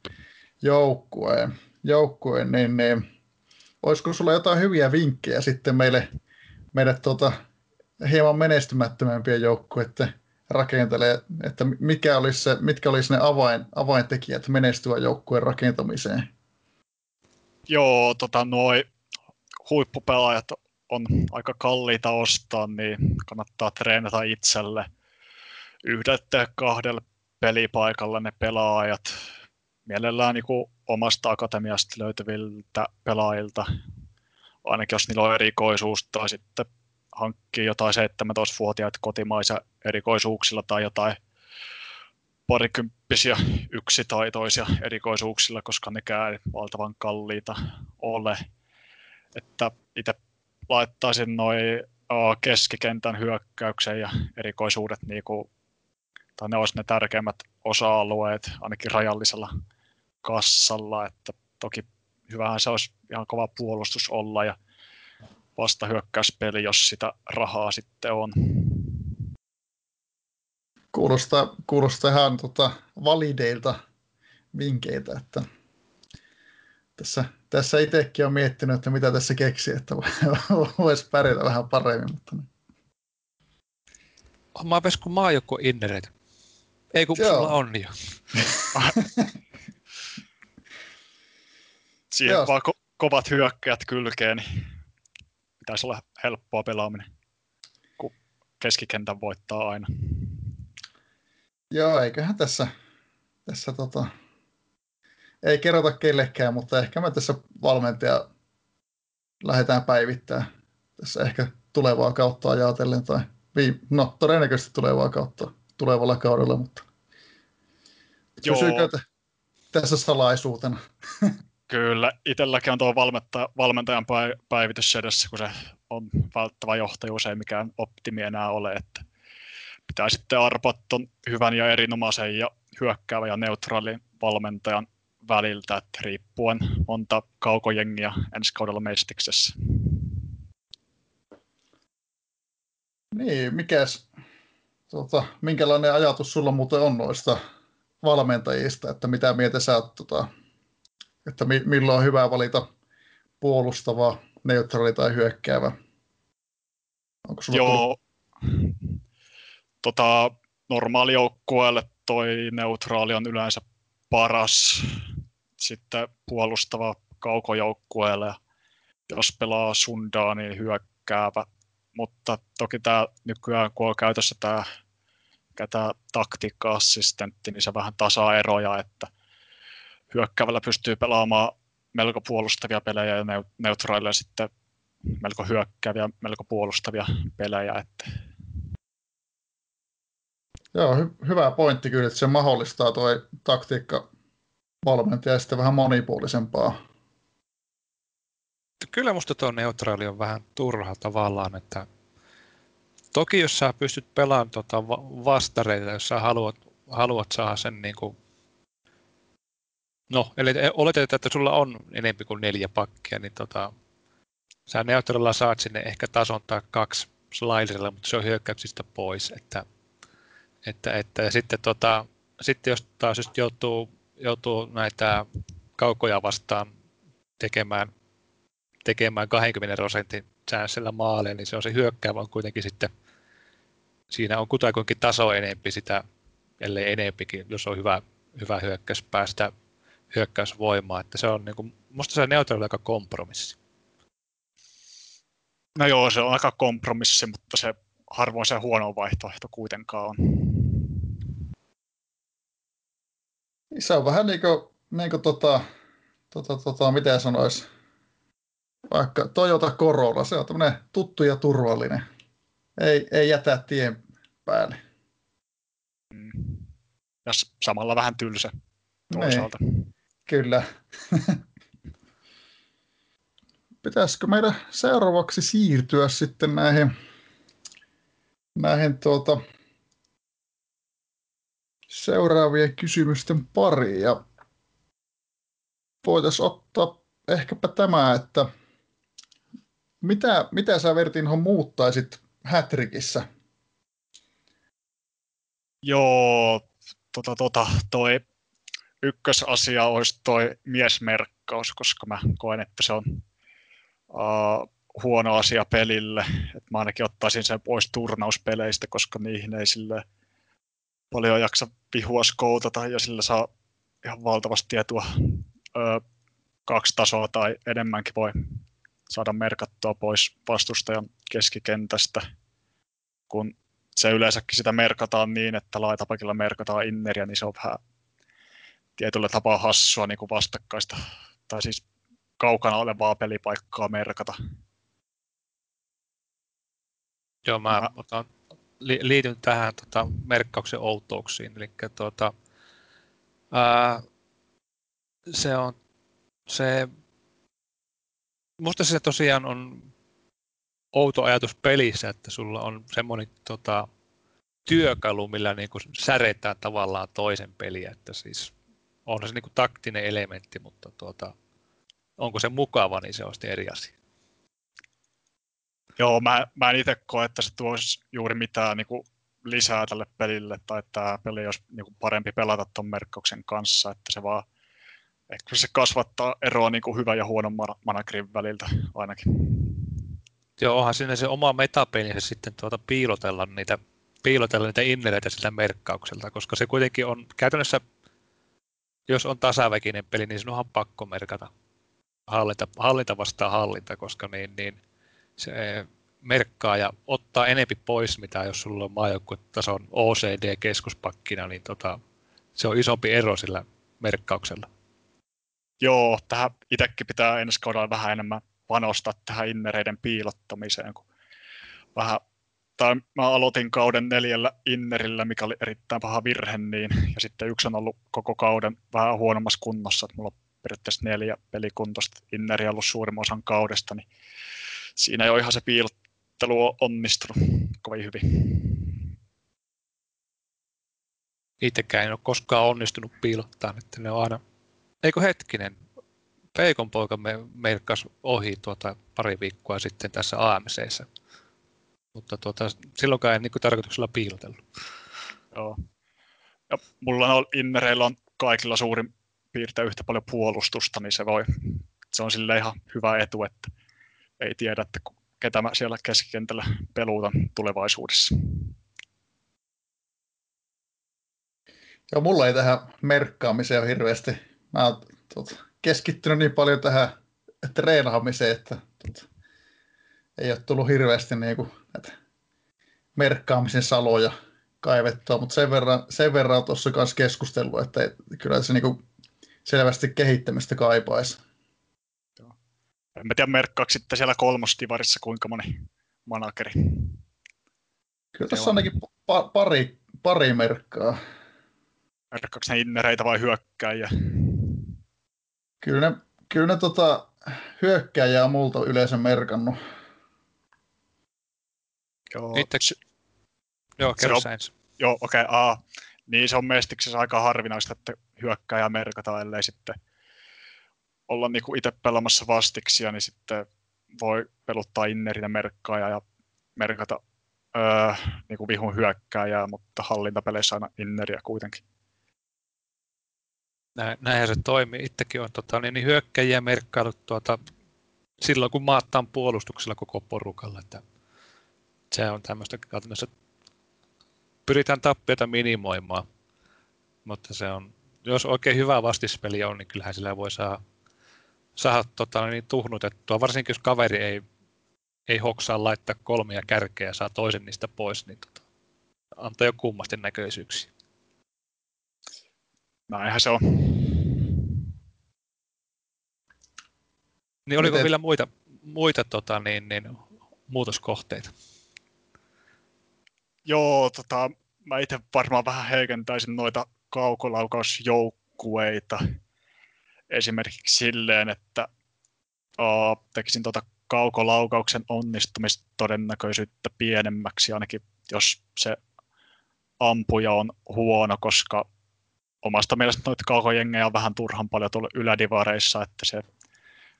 joukkueen, joukkueen niin, niin olisiko sulla jotain hyviä vinkkejä sitten meille, meille tuota, hieman menestymättömämpien joukkueiden rakentelee, että mikä olisi se, mitkä olisi ne avain, avaintekijät menestyä joukkueen rakentamiseen? Joo, tota, noi huippupelaajat on aika kalliita ostaa, niin kannattaa treenata itselle yhdelle tai kahdelle pelipaikalle ne pelaajat. Mielellään niin omasta akatemiasta löytyviltä pelaajilta, ainakin jos niillä on erikoisuus, tai sitten hankkii jotain seitsemäntoistavuotiaita kotimaisia erikoisuuksilla tai jotain parikymppisiä yksitaitoisia erikoisuuksilla, koska nekään ei valtavan kalliita ole. Että itse laittaisin noin keskikentän hyökkäyksen ja erikoisuudet, niin kuin, tai ne olisi ne tärkeimmät osa-alueet, ainakin rajallisella kassalla. Että toki hyvähän se olisi ihan kova puolustus olla ja vastahyökkäyspeli, jos sitä rahaa sitten on. Kuulostaa, kuulostaa ihan tota valideilta vinkkeiltä, että tässä, tässä itsekin on miettinyt, että mitä tässä keksii, että voisi pärjätä vähän paremmin. Mutta... Mä Vesku, mä oon joku innereitä. Ei kun joo. Sulla on jo. Siihen joo. Vaan ko- kovat hyökkäät kylkeen, niin pitäisi olla helppoa pelaaminen, kun keskikentän voittaa aina. Joo, eiköhän tässä, tässä tota, ei kerrota kellekään, mutta ehkä me tässä valmentaja lähdetään päivittämään tässä ehkä tulevaa kautta ajatellen, tai viime, no todennäköisesti tulevaa kautta tulevalla kaudella, mutta pysyykö tässä salaisuutena? Kyllä, itselläkin on tuo valmenta, valmentajan päivitys edessä, kun se on välttävä johtajuus, ei mikään optimi enää ole, että pitää sitten arpoa tuon hyvän ja erinomaisen ja hyökkäävän ja neutraalin valmentajan väliltä, että riippuen monta kaukojengiä ensi kaudella mestiksessä. Niin, mikäs, tota, minkälainen ajatus sulla muuten on noista valmentajista, että mitä mieltä sä oot, tota, että mi- milloin on hyvä valita puolustava, neutraali tai hyökkäävä? Onko sulla Joo. Tullut? Tota, normaalijoukkueelle toi neutraali on yleensä paras, sitten puolustava kaukojoukkueelle, jos pelaa sundaa, niin hyökkäävä. Mutta toki tämä nykyään, kun on käytössä tämä, tämä taktiikka-assistentti, niin se vähän tasaa eroja, että hyökkäävällä pystyy pelaamaan melko puolustavia pelejä ja neutraalilla sitten melko hyökkääviä, melko puolustavia pelejä. Että... Joo, hy- hyvä pointti kyllä, että se mahdollistaa tuo taktiikka valmentaja sitten vähän monipuolisempaa. Kyllä musta tuo neutraali on vähän turha tavallaan, että toki jos sä pystyt pelaamaan tota vastareita, jos sä haluat, haluat saada sen niin kuin, no eli oletetaan, että sulla on enemmän kuin neljä pakkia, niin tota, sä neutraalilla saat sinne ehkä tason tai kaksi sliderilla, mutta se on hyökkäyksistä pois, että, että, että ja sitten, tota, sitten jos taas just joutuu, joutuu näitä kaukoja vastaan tekemään, tekemään kaksikymmentä prosentin chanssilla maaleja, niin se on se hyökkäävä on kuitenkin sitten, siinä on kutakuinkin taso enempi sitä, ellei enempikin, jos on hyvä, hyvä hyökkäys päästä hyökkäysvoimaa, että se on niin kuin, musta se on neutraali aika kompromissi. No joo, se on aika kompromissi, mutta se harvoin se huono vaihtoehto kuitenkaan on. Se on vähän niin kuin, niin kuin tota, tota, tota, miten sanoisi, vaikka Toyota Corolla, se on tämmöinen tuttu ja turvallinen. Ei, ei jätä tien päälle. Ja samalla vähän tylsä toisaalta. Niin, kyllä. Pitäisikö meidän seuraavaksi siirtyä sitten näihin, näihin tuota, seuraavien kysymysten pariin. Ja voitaisiin ottaa ehkäpä tämä, että mitä, mitä sä Vertinho muuttaisit hätrikissä? Joo, tota, tota, toi ykkösasia olisi toi miesmerkkaus, koska mä koen, että se on Uh, huono asia pelille, että mä ainakin ottaisin sen pois turnauspeleistä, koska niihin ei sille paljon jaksa vihua skoutata ja sillä saa ihan valtavasti tietoa. Ö, kaksi tasoa tai enemmänkin voi saada merkattua pois vastustajan keskikentästä, kun se yleensäkin sitä merkataan niin, että laitapakilla merkataan inneria, niin se on vähän tietyllä tapaa hassua niin kuin vastakkaista, tai siis kaukana olevaa pelipaikkaa merkata. Joo, mä otan, li, liityn tähän tota, merkkauksen outouksiin. Eli tuota, ää, se on se, musta se tosiaan on outo ajatus pelissä, että sulla on semmoinen tota, työkalu, millä niinku säretään tavallaan toisen peliä. Että siis on se niinku taktinen elementti, mutta tuota, onko se mukava, niin se on sitten eri asia. Joo, mä, mä en itse koe, että se tuosi juuri mitään niin kuin lisää tälle pelille, tai että tämä peli olisi niin kuin parempi pelata tuon merkkauksen kanssa, että se vaan, ehkä se kasvattaa eroa niin kuin hyvän ja huonon managerin väliltä ainakin. Joo, onhan sinne se oma metapelinsä sitten tuota piilotella niitä, piilotella niitä innereitä siltä merkkaukselta, koska se kuitenkin on käytännössä, jos on tasaväkinen peli, niin sinun on pakko merkata. Hallinta, hallinta vastaan hallinta, koska niin, niin se merkkaa ja ottaa enempi pois, mitä jos sulla on maajoukkuetason O C D-keskuspakkina, niin tota, se on isompi ero sillä merkkauksella. Joo, tähän itsekin pitää ensi kaudella vähän enemmän panostaa tähän innereiden piilottamiseen. Kun vähän, tai mä aloitin kauden neljällä innerillä, mikä oli erittäin paha virhe, niin, ja sitten yksi on ollut koko kauden vähän huonommassa kunnossa, että mulla periaatteessa neljä pelikuntoista inneriä ollut suurimman osan kaudesta, niin siinä ei ole ihan se piilottelu onnistunut kovin hyvin. Itsekään en ole koskaan onnistunut piilottaan, että ne on aina, eikö hetkinen, Peikon poika me merkkasi ohi tuota pari viikkoa sitten tässä A M C:ssä, mutta tuota, silloinkaan en niin kuin tarkoituksella piilotellut. Joo, ja mulla on innereillä on kaikilla suurin piirtää yhtä paljon puolustusta, niin se voi, se on sille ihan hyvä etu, että ei tiedä, että ketä mä siellä keskikentällä peluutan tulevaisuudessa. Joo, mulla ei tähän merkkaamiseen ole hirveästi. Mä oon tot, keskittynyt niin paljon tähän treenaamiseen, että tot, ei ole tullut hirveästi niinku näitä merkkaamisen saloja kaivettua, mutta sen verran, sen verran on tuossa kanssa keskustellut, että ei, kyllä se niinku selvästi kehittämistä kaipaisi. en mä tiedä merkkaako sitten siellä kolmostivarissa kuinka moni manageri. Kyllä tässä on ainakin pa- pari, pari merkkaa. Merkkaako ne innereitä vai hyökkääjiä? Kyllä ne, kyllä ne tota, hyökkääjiä on multa yleensä merkannut. Joo. Itteksi... Joo, kerro sä ensin. Joo, okei. Okay, aa. Niin se on mestiksessä aika harvinaista, että hyökkääjä merkataan, ellei sitten olla niinku itse pelaamassa vastiksia, niin sitten voi peluttaa innerinä merkkaaja ja merkata öö, niinku vihun hyökkääjää, mutta hallintapeleissä aina inneriä kuitenkin. Näin, näinhän se toimii. Itsekin on tota, niin hyökkääjiä merkkailut tuota, silloin, kun maattaan puolustuksella koko porukalla. Että se on tämmöistä käytännössä. Pyritään tappiota minimoimaan, mutta se on, jos oikein hyvä vastispeli on, niin kyllähän sillä voi saada, saada tota, niin tuhnutettua. Varsinkin jos kaveri ei, ei hoksaa laittaa kolmea kärkeä ja saa toisen niistä pois, niin tota, antaa jo kummasti näköisyyksiä. Näinhän se on. Niin oliko Miten? vielä muita, muita tota, niin, niin, muutoskohteita? Joo, tota, mä itse varmaan vähän heikentäisin noita kaukolaukausjoukkueita esimerkiksi silleen, että uh, tekisin tuota kaukolaukauksen onnistumistodennäköisyyttä pienemmäksi, ainakin jos se ampuja on huono, koska omasta mielestä noita kaukojengejä on vähän turhan paljon tuolla ylädivareissa, että se,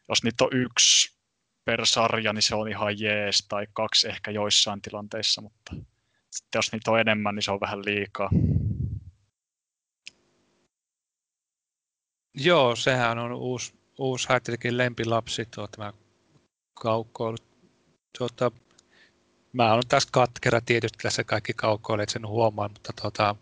jos niitä on yksi per sarja, niin se on ihan jees, tai kaksi ehkä joissain tilanteissa, mutta... Sitten jos niitä on enemmän, niin se on vähän liikaa. Joo, sehän on uusi, uusi Hätilikin lempilapsi, tuo tämä kaukoilu. Tuota, mä olen tässä katkera tietysti, tässä kaikki kaukoilijat sen huomaa, mutta tuota,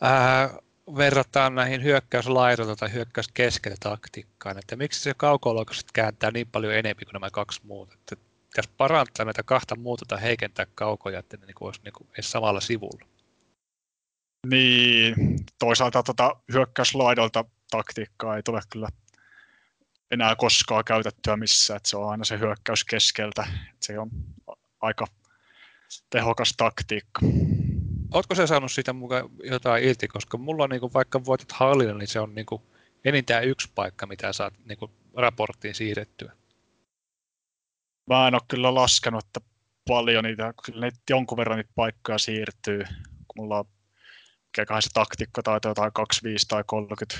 ää, verrataan näihin hyökkäyslaidoilta tai hyökkäyskeskellä taktiikkaan, että miksi se kaukoiluoikaiset kääntää niin paljon enemmän kuin nämä kaksi muuta. Että pitäisi parantaa näitä kahta muuta tai heikentää kaukoja, että ne olisi edes samalla sivulla. Niin, toisaalta tuota hyökkäyslaidolta taktiikkaa ei tule kyllä enää koskaan käytettyä missään, että se on aina se hyökkäys keskeltä, että se on aika tehokas taktiikka. Ootko sä saanut siitä mukaan jotain irti, koska mulla on niinku, vaikka voitat hallinnan, niin se on niinku enintään yksi paikka, mitä saat niinku raporttiin siirrettyä. Mä en ole kyllä laskenut, että paljon niitä, kyllä niitä jonkun verran niitä paikkoja siirtyy, kun mulla on mikäköhän se taktiikka tai jotain kaksikymmentäviisi tai kolmekymmentä.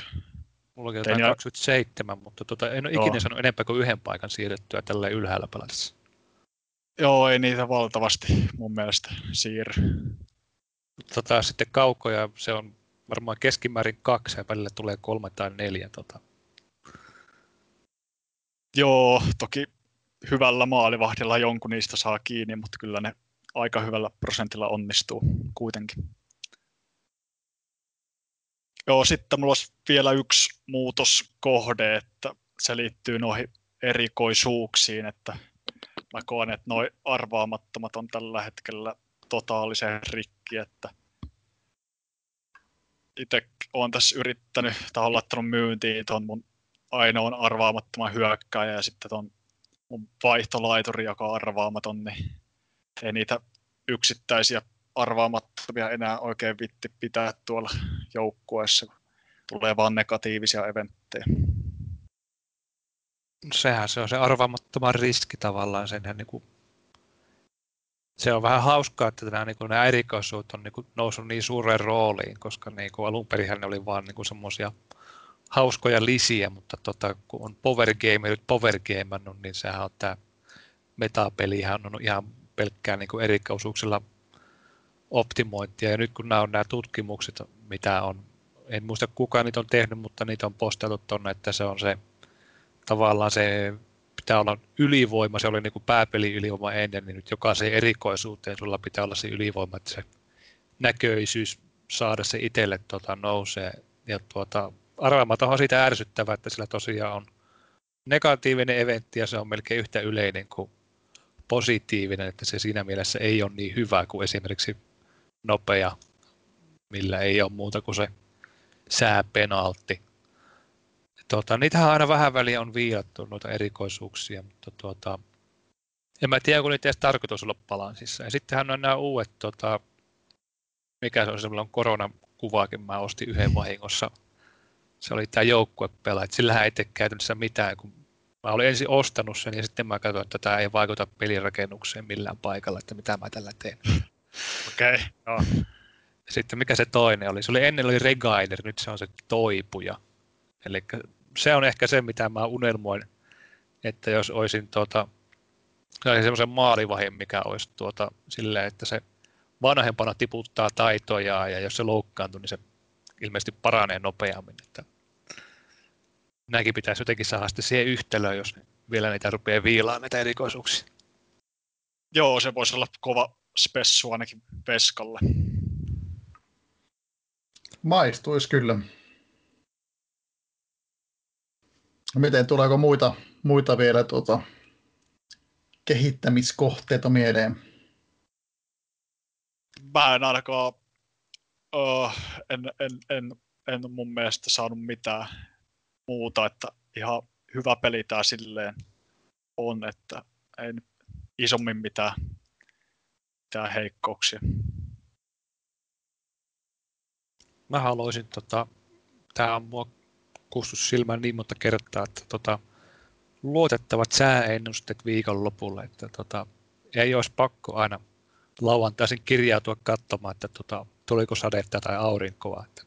Mulla on jotain kaksikymmentäseitsemän, mutta tota, en ole joo. ikinä sanonut enempää kuin yhden paikan siirrettyä tällä ylhäällä pelatessa. Joo, ei niitä valtavasti mun mielestä siirry. Tota, sitten kaukoja, se on varmaan keskimäärin kaksi ja välillä tulee kolme tai neljä. Tota. Joo, toki. Hyvällä maalivahdilla jonkun niistä saa kiinni, mutta kyllä ne aika hyvällä prosentilla onnistuu kuitenkin. Joo, sitten mulla olisi vielä yksi muutoskohde, että se liittyy noihin erikoisuuksiin, että mä koen, että noi arvaamattomat on tällä hetkellä totaalisen rikki, että itse olen tässä yrittänyt tai olen laittanut myyntiin tuon mun ainoan arvaamattoman hyökkääjä ja sitten tuon mun vaihtolaituri, joka on arvaamaton, niin ei niitä yksittäisiä arvaamattomia enää oikein vitti pitää tuolla joukkueessa, kun tulee vaan negatiivisia eventtejä. Sehän se on se arvaamattoman riski tavallaan. Senhän niin kuin, se on vähän hauskaa, että nämä, niin kuin, nämä erikoisuudet on niin kuin, noussut niin suureen rooliin, koska niin kuin, alunperinhän ne oli vaan niin semmoisia hauskoja lisiä, mutta tota, kun on powergamerit powergamannut, niin sehän on tämä metapelihän on ihan pelkkää niin kuin erikoisuuksilla optimointia. Ja nyt kun nämä on nämä tutkimukset, mitä on, en muista kuka niitä on tehnyt, mutta niitä on postattu tuonne, että se on se tavallaan se pitää olla ylivoima, se oli niin kuin pääpeli ylivoima ennen, niin nyt jokaisen erikoisuuteen sulla pitää olla se ylivoima, että se näköisyys saada se itselle tota, nousee ja tuota arvaamaton on siitä ärsyttävää, että sillä tosiaan on negatiivinen eventti ja se on melkein yhtä yleinen kuin positiivinen, että se siinä mielessä ei ole niin hyvä kuin esimerkiksi nopea, millä ei ole muuta kuin se sääpenaltti. tuota, niitähän aina vähän väliä on viilattu, noita erikoisuuksia, mutta tuota, en mä tiedä, kun niitä edes tarkoitus olla balansissa. Ja sittenhän on nämä uudet, tuota, mikä se on, semmoinen koronakuvaakin mä ostin yhden vahingossa. Se oli tämä joukkuepela, että sillähän ei tee käytännössä mitään, kun mä olin ensin ostanut sen ja sitten mä katsoin, että tämä ei vaikuta pelirakennukseen millään paikalla, että mitä mä tällä teen. Okei, okay, joo. Sitten mikä se toinen oli? Se oli ennen oli Regailer, nyt se on se Toipuja. Eli se on ehkä se, mitä mä unelmoin, että jos olisin tuota, semmoisen maalivahin, mikä olisi tuota, silleen, että se vanhempana tiputtaa taitojaan ja jos se loukkaantuu, niin se ilmeisesti paranee nopeammin. Että nämäkin pitäisi jotenkin saada sitten siihen yhtälöön, jos vielä niitä rupeaa viilaamaan näitä erikoisuuksia. Joo, se voisi olla kova spessu ainakin Veskalle. Maistuisi kyllä. Miten tuleeko muita, muita vielä tuota, kehittämiskohteita mieleen? Mä en ainakaan, uh, en, en, en, en mun mielestä saanut mitään muuta, että ihan hyvä peli tää silleen on, että ei isommin mitään, mitään heikkouksia. Mä haluaisin, tota, tää on mua kussut silmään niin monta kertaa, että tota, luotettavat sääennusteet viikonlopulle, että tota, ei olisi pakko aina lauantaisin kirjautua katsomaan, että tota, tuliko sadetta tai aurinkoa. Että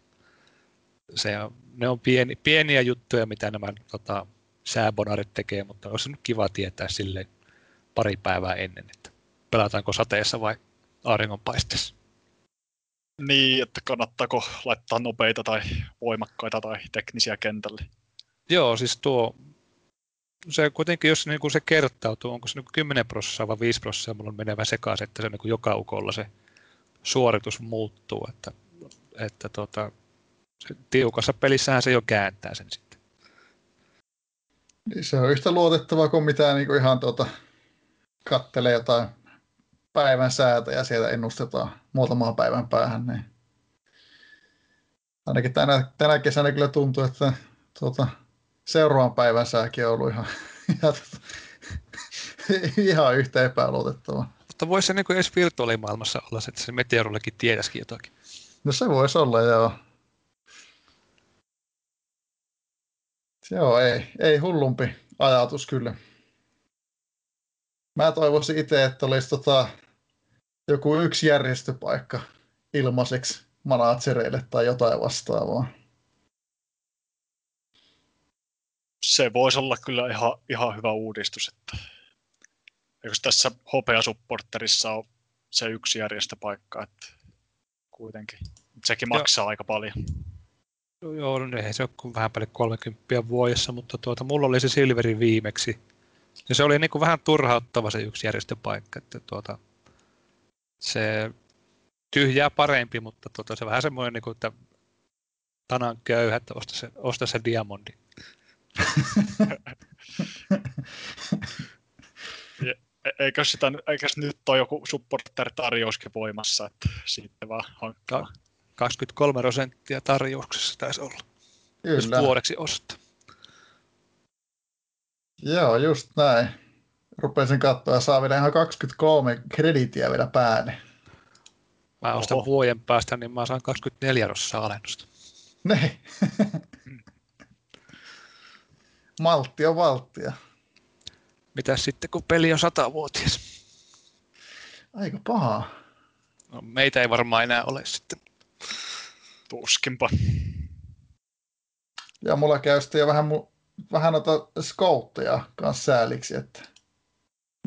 se on, ne on pieni, pieniä juttuja, mitä nämä tota, sääbonarit tekee, mutta olisi nyt kiva tietää silleen pari päivää ennen, että pelataanko sateessa vai auringonpaisteessa. Niin, että kannattaako laittaa nopeita tai voimakkaita tai teknisiä kentälle. Joo, siis tuo, se kuitenkin, jos niin kuin se kertautuu, onko se niin kuin kymmenen prosenttia vai viisi prosenttia, mulla on menevä sekaisin, että se niin kuin joka ukolla se suoritus muuttuu, että, että tuota, se tiukassa pelissähän se jo kääntää sen sitten. Se on yhtä luotettavaa kuin mitään niin kuin ihan tuota, kattelee jotain päivän säätä ja sieltä ennustetaan muutamaan päivän päähän. Niin. Ainakin tänä, tänä kesänä kyllä tuntuu, että tuota, seuraavan päivän sääkin on ollut ihan, ja, tuota, ihan yhtä epäluotettavaa. Mutta voisi se niin kuin edes virtuaalimaailmassa olla, että se meteorologi tiedäisikin jotakin. No se voisi olla, joo. Joo, ei, ei hullumpi ajatus kyllä. Mä toivoisin itse, että olisi tota, joku yksi järjestöpaikka ilmaiseksi managereille tai jotain vastaavaa. Se voisi olla kyllä ihan, ihan hyvä uudistus. Että jos tässä hopeasupporterissa on se yksi järjestöpaikka, että kuitenkin. Sekin maksaa joo. Aika paljon. Joo, no ei se ole kuin vähän paljon kolmekymmentä vuodessa, mutta tuota, mulla oli se Silveri viimeksi. Ja se oli niin kuin vähän turhauttava se yksi järjestöpaikka, että tuota, se tyhjää parempi, mutta tuota, se vähän semmoinen, niin kuin, että tanan köyhä, että osta se, osta se diamondi. Eikös, sitä, eikös nyt ole joku supporter-tarjouskin voimassa, että siitä vaan hankkaa. kaksikymmentäkolme prosenttia tarjouksessa taisi olla, kyllä. Jos vuodeksi ostaa. Joo, just näin. Rupesin katsoa ja saa vielä ihan kaksikymmentäkolme krediittiä vielä päälle. Mä ostan oho. Vuoden päästä, niin mä saan kaksikymmentäneljä prosenttia alennusta. Niin. Maltti on valttia. Mitäs sitten, kun peli on satavuotias? Aika pahaa. No, meitä ei varmaan enää ole sitten. Tuskinpa. Ja mulla käy sitten jo vähän mu... Vähän noita skoutteja kanssa sääliksi, että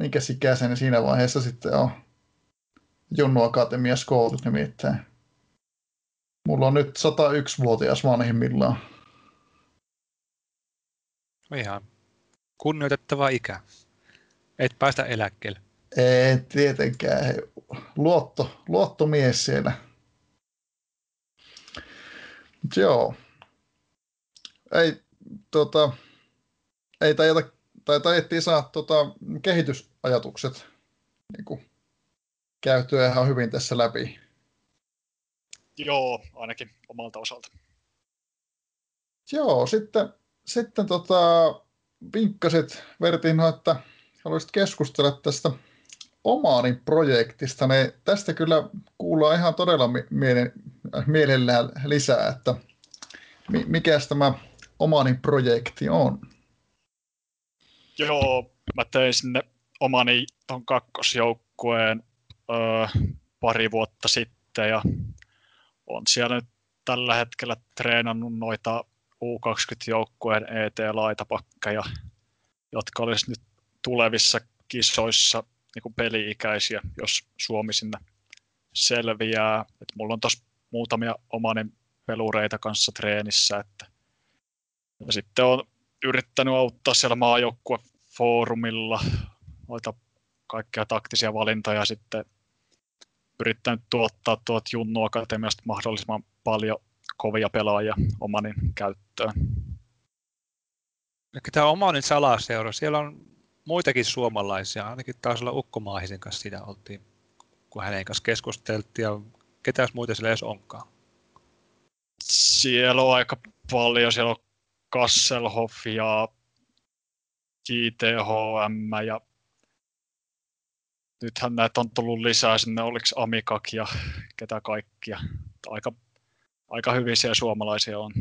minkäs ikäisenä siinä vaiheessa sitten on Junnu Akatemia skoutit nimittäin. Mulla on nyt sata yksi vuotias vanhimmillaan. Ihan kunnioitettava ikä. Et päästä eläkkeelle. Ei tietenkään. Luotto, luottomies siellä. Mut joo. Ei... Tota, ei tajata, tai tajettiin saada tota, kehitysajatukset niin kuin, käytyä ihan hyvin tässä läpi. Joo, ainakin omalta osalta. Joo, sitten sitten tota, vinkkasit Vertinho, että haluaisit keskustella tästä Omanin projektista. Ne tästä kyllä kuullaan ihan todella mielen, mielellään lisää, että mikäs tämä Omanin projekti on? Joo, mä tein sinne Omanin ton kakkosjoukkueen öö, pari vuotta sitten ja on siellä nyt tällä hetkellä treenannut noita U kaksikymmentä-joukkueen E T-laitapakkeja, jotka olisi nyt tulevissa kisoissa niin peli-ikäisiä, jos Suomi sinne selviää. Et mulla on tossa muutamia Omanin pelureita kanssa treenissä. Että... Ja sitten on yrittänyt auttaa siellä maajoukkuefoorumilla noita kaikkia taktisia valintoja. Sitten yrittänyt tuottaa tuot Junnu Akatemiasta mahdollisimman paljon kovia pelaajia Omanin käyttöön. Eli tämä Omanin salaseura, siellä on muitakin suomalaisia, ainakin taas olla Ukko Maahisen kanssa siinä oltiin, kun hänen kanssa keskusteltiin, ja ketäs muita siellä edes onkaan? Siellä on aika paljon, siellä on Kasselhoff ja I T H M ja nythän näitä on tullut lisää sinne, oliko Amikak ja ketä kaikkia. Aika, aika hyvin siellä suomalaisia on.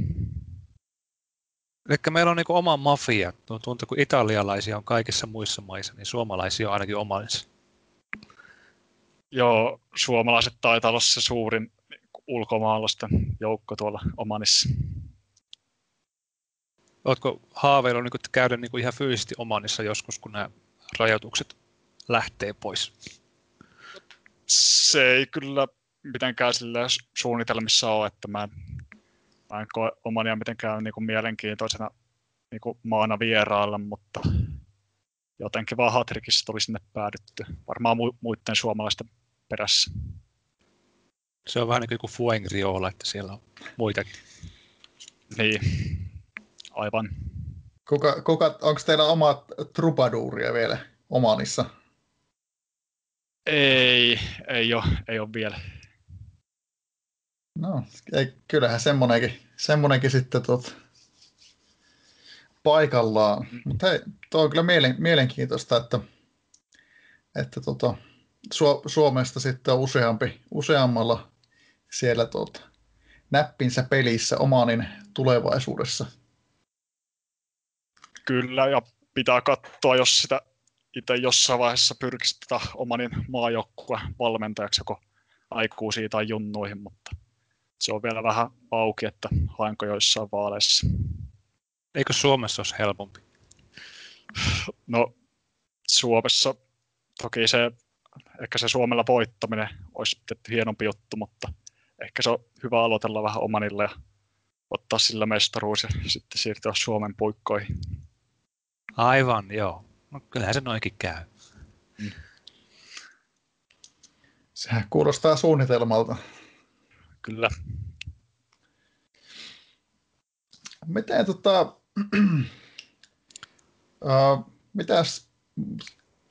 Eli meillä on niin kuin oma mafia. Tuntuu, kun italialaisia on kaikissa muissa maissa, niin suomalaisia on ainakin omansa. Joo, suomalaiset taitaa olla se suurin ulkomaalaisten joukko tuolla Omanissa. Oletko haaveilla niin kuin käydä niin kuin ihan fyysisesti Omanissa joskus, kun nämä rajoitukset lähtee pois? Se ei kyllä mitenkään sillä suunnitelmissa ole, että mä en, mä en koe Omania mitenkään niin kuin mielenkiintoisena niin kuin maana vierailla, mutta jotenkin vaan Hatrikissa tuli sinne päädytty, varmaan mu- muiden suomalaisten perässä. Se on vähän niin kuin Fuengriola, että siellä on muitakin. Niin, aivan. Kuka, kuka, onko teillä omat trupaduuria vielä Omanissa? Ei, ei ole, ei ole vielä. No, ei, kyllähän semmonenkin, semmonenkin sitten tot paikallaan. Mm. Mutta hei, tuo on kyllä mielen, mielenkiintoista, että, että tota, Su- Suomesta sitten on useampi, useammalla siellä tota, näppinsä pelissä Omanin tulevaisuudessa. Kyllä, ja pitää katsoa, jos sitä itse jossain vaiheessa pyrkisi tätä Omanin maajoukkueen valmentajaksi joko aikuisiin tai junnuihin, mutta se on vielä vähän auki, että haenko joissain vaaleissa. Eikö Suomessa olisi helpompi? No Suomessa toki se, ehkä se Suomella voittaminen olisi hienompi juttu, mutta ehkä se on hyvä aloitella vähän Omanilla ja ottaa sillä mestaruus ja sitten siirtyä Suomen puikkoihin. Aivan, joo. No, kyllähän se noinkin käy. Mm. Sehän kuulostaa suunnitelmalta. Kyllä. Miten tota... äh, mitäs...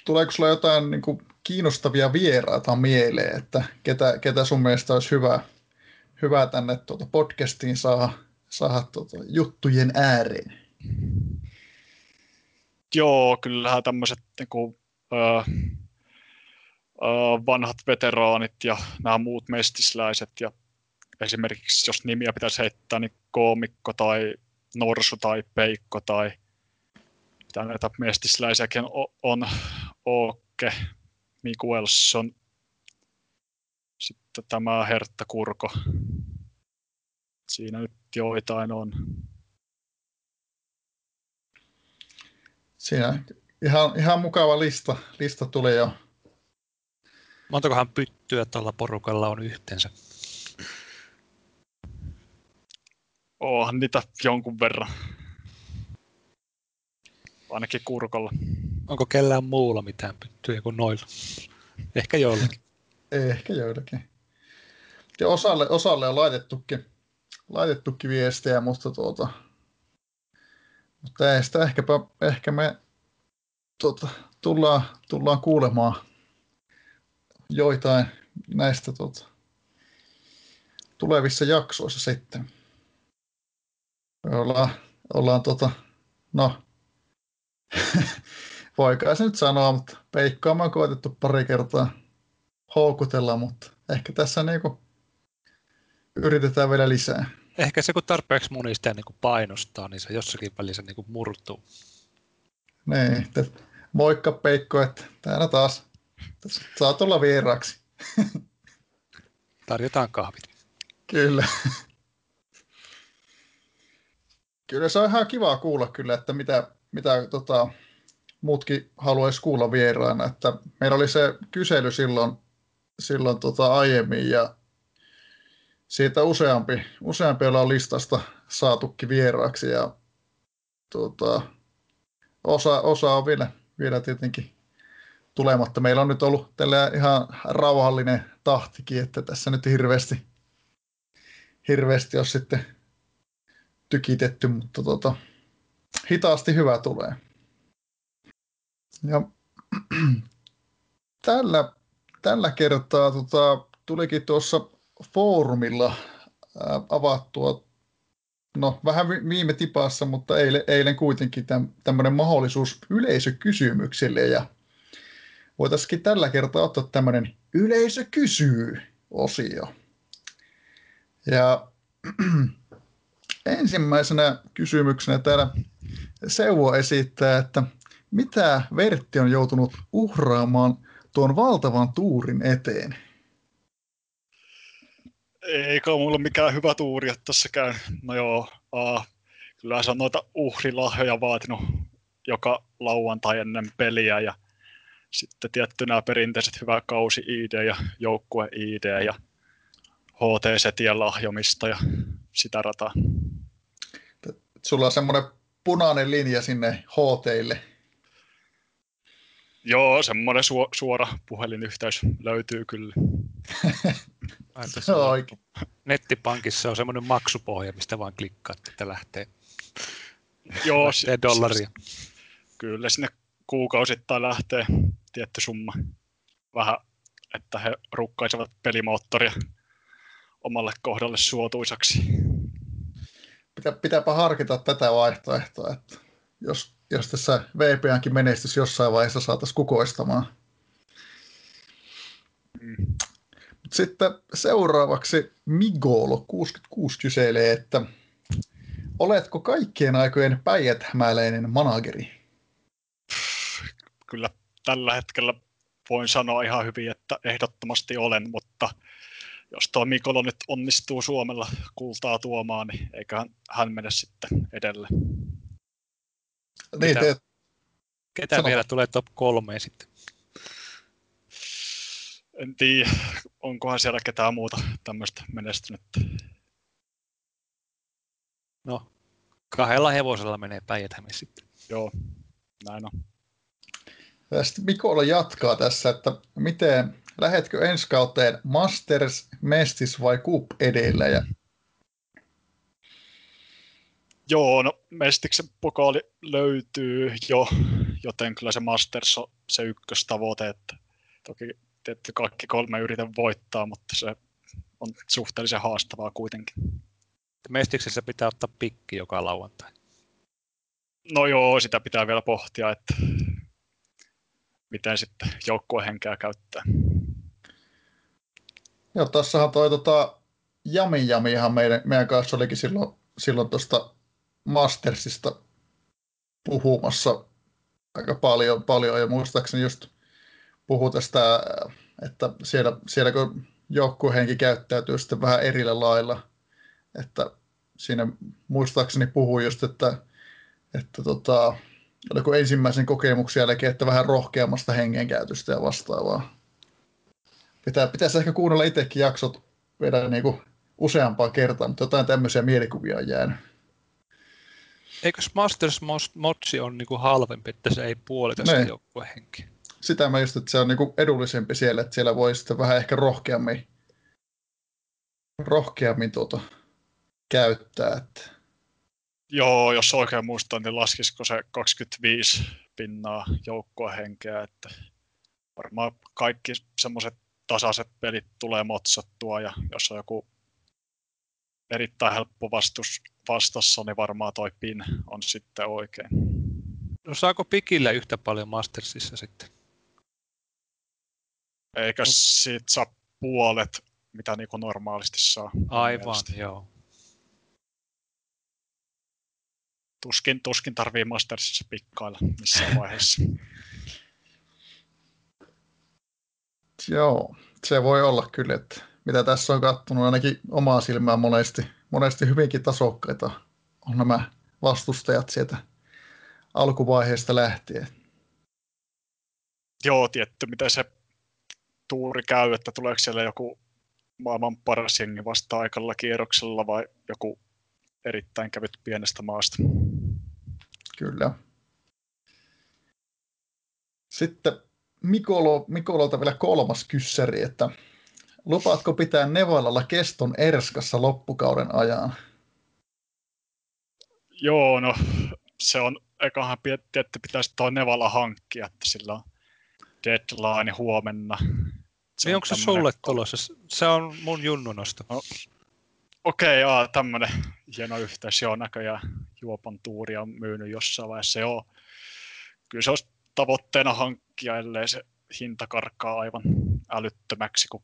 Tuleeko sulla jotain niin kuin kiinnostavia vieraita mieleen, että ketä, ketä sun mielestä olisi hyvä, hyvä tänne tuota podcastiin saada, saada tuota juttujen ääreen? Joo, kyllähän tämmöiset niin kuin, öö, öö, vanhat veteraanit ja nämä muut mestisläiset ja esimerkiksi jos nimiä pitäisi heittää, niin Koomikko tai Norsu tai Peikko tai mitä näitä mestisläisiäkin on, on Oke, Mikuelson, sitten tämä Hertta Kurko, siinä nyt joitain on. Siinä ihan, ihan mukava lista, lista tuli jo. Montakohan pyttyä tuolla porukalla on yhteensä? Onhan niitä jonkun verran. Ainakin Kurkolla. Onko kellään muulla mitään pyttyjä kuin noilla? Ehkä joillakin. Ehkä joillakin. Ja osalle, osalle on laitettukin, laitettukin viestejä, mutta tuota... Mutta ei sitä ehkäpä, ehkä me tuota, tullaan, tullaan kuulemaan joitain näistä tuota, tulevissa jaksoissa sitten. Ollaan, ollaan tuota, No, voikaa se nyt sanoa, mutta Peikkoa mä oon koetettu pari kertaa houkutella, mutta ehkä tässä niinku yritetään vielä lisää. Ehkä se kun tarpeeksi moni sitä niinku painostaa, niin se jossakin välissä niinku murtuu. Niin, moikka Peikko, että täällä taas tässä saa tulla vieraaksi. Tarjotaan kahvit. Kyllä. Kyllä se on ihan kivaa kuulla kyllä, että mitä, mitä tota, muutkin haluaisi kuulla vieraana. Että meillä oli se kysely silloin, silloin tota, aiemmin ja siitä useampi, useampi ollaan listasta saatukin vieraaksi. Ja, tota, osa, osa on vielä, vielä tietenkin tulematta. Meillä on nyt ollut tällä ihan rauhallinen tahtikin, että tässä nyt hirveästi, hirveästi on sitten tykitetty, mutta tota, hitaasti hyvä tulee. Ja tällä, tällä kertaa tota, tulikin tuossa foorumilla ää, avattua, no vähän viime tipassa, mutta eilen, eilen kuitenkin tämmöinen mahdollisuus yleisökysymyksille ja voitaisiin tällä kertaa ottaa tämmöinen yleisö kysyy -osio. Ja ensimmäisenä kysymyksenä täällä Seuvo esittää, että mitä Vertti on joutunut uhraamaan tuon valtavan tuurin eteen? Eikä ole mulla mikään hyvä tuuri ole tässäkään. No joo, uh, kyllähän se on noita uhrilahjoja vaatinut joka lauantai ennen peliä ja sitten tietty nämä perinteiset hyvä kausi I D ja joukkue I D ja H T-setien lahjomista ja sitä rataa. Sulla on semmoinen punainen linja sinne H T:ille. Joo, semmoinen su- suora puhelinyhteys löytyy kyllä. No, oikein. Nettipankissa on semmoinen maksupohja, mistä vaan klikkaat, että lähtee, Joo, lähtee dollaria. S- kyllä sinne kuukausittain lähtee tietty summa. Vähän, että he rukkaisevat pelimoottoria omalle kohdalle suotuisaksi. Pitä, pitääpä harkita tätä vaihtoehtoa, että jos, jos tässä V P N:nkin menestys jossain vaiheessa saataisiin kukoistamaan. Mm. Sitten seuraavaksi Migolo kuusikymmentäkuusi kyselee, että oletko kaikkien aikojen päijät-hämäläinen manageri? Kyllä tällä hetkellä voin sanoa ihan hyvin, että ehdottomasti olen, mutta jos tuo Mikolo nyt onnistuu Suomella kultaa tuomaan, niin eiköhän hän mene sitten edelle. Niin, ketä te... ketä vielä tulee top kolmeen sitten? En tiedä, onkohan siellä ketään muuta tämmöistä menestynyttä. No, kahdella hevosella menee Päijät-Häme sitten. Joo, näin on. Ja sitten Mikolo jatkaa tässä, että miten... Lähetkö ensi kauteen Masters, Mestis vai Cup edellä? Ja... Joo, no Mestiksen pokaali löytyy jo, joten kyllä se Masters on se ykköstavoite. Että toki tietty kaikki kolme yritän voittaa, mutta se on suhteellisen haastavaa kuitenkin. Mestiksessä pitää ottaa pikki joka lauantai. No joo, sitä pitää vielä pohtia, että miten sitten joukkuehenkeä käyttää. Joo, tuossahan toi tota, Jami Jamihan meidän, meidän kanssa olikin silloin, silloin tuosta Mastersista puhumassa aika paljon, paljon ja muistaakseni just puhui tästä, että siellä, siellä kun joukkuehenki käyttäytyy sitten vähän erillä lailla, että siinä muistaakseni puhui just, että, että tota, oliko ensimmäisen kokemuksen jälkeen, että vähän rohkeammasta hengenkäytöstä ja vastaavaa. Pitää, pitäisi ehkä kuunnella itsekin jaksot vielä niin kuin useampaan kertaan, mutta jotain tämmöisiä mielikuvia on jäänyt. Eikös Masters Motsi on niin kuin halvempi, että se ei puolita sitä joukkuehenkiä? Sitä mä just, että se on niin kuin edullisempi siellä, että siellä voi sitten vähän ehkä rohkeammin, rohkeammin tuota, käyttää. Että... Joo, jos oikein muistan, niin laskisiko se kaksikymmentäviisi pinnaa joukkuehenkeä, että varmaan kaikki semmoiset tasaiset pelit tulee motsattua ja jos on joku erittäin helppo vastus vastassa, niin varmaan toi pin on sitten oikein. No saako pikillä yhtä paljon Mastersissa sitten? Eikä siitä saa puolet, mitä niin kuin normaalisti saa. Aivan, mielestäni. Joo. Tuskin, tuskin tarvii Mastersissa pikkailla missään vaiheessa. Joo, se voi olla kyllä, että mitä tässä on kattonut ainakin omaa silmää monesti, monesti hyvinkin tasokkaita on nämä vastustajat sieltä alkuvaiheesta lähtien. Joo, tietty, mitä se tuuri käy, että tuleeko siellä joku maailman paras jengi vasta aikalla kierroksella vai joku erittäin kävyt pienestä maasta. Kyllä. Sitten Mikolo, Mikololta vielä kolmas kyssäri, että lupaatko pitää Nevalalla keston Erskassa loppukauden ajan? Joo, no se on, eiköhän tietty pitäisi tuo Nevala hankkia, että sillä on deadline huomenna. Se onko se sulle tulossa? Se on mun junnunosta. No, okei, okay, tämmöinen hieno yhteys. Joo, näköjään Juopan tuuri on myynyt jossain vaiheessa. Joo. Kyllä se olisi tavoitteena hankkia, ellei se hinta karkaa aivan älyttömäksi, kun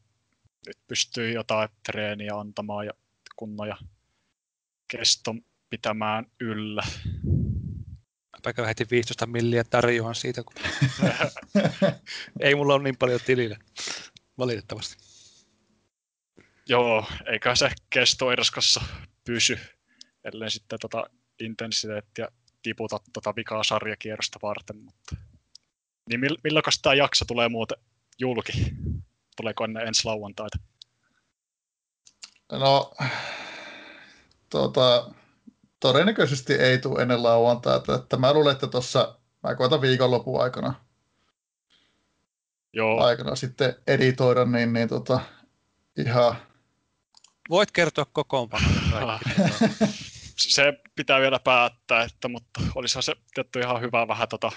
nyt pystyy jotain treeniä antamaan ja kunnon ja keston pitämään yllä. Mäpä heti viisitoista milliä tarjoan siitä, kun ei mulla ole niin paljon tilillä, valitettavasti. Joo, eikä se kesto Erskassa pysy, ellei sitten tota intensiteettiä tiputa tota vikaa sarjakierrosta varten. Mutta... Niin milloinkas tämä jakso tulee muuten julki? Tuleeko ennen ensi lauantaita? No, tota... todennäköisesti ei tule ennen lauantaita, että mä luulen, että tuossa, mä koitan viikonlopun aikana, Joo. aikana sitten editoida, niin, niin tota, ihan... Voit kertoa kokoonpanoja kaikki. Se pitää vielä päättää, että, mutta olisihan se tietty ihan hyvä vähän tota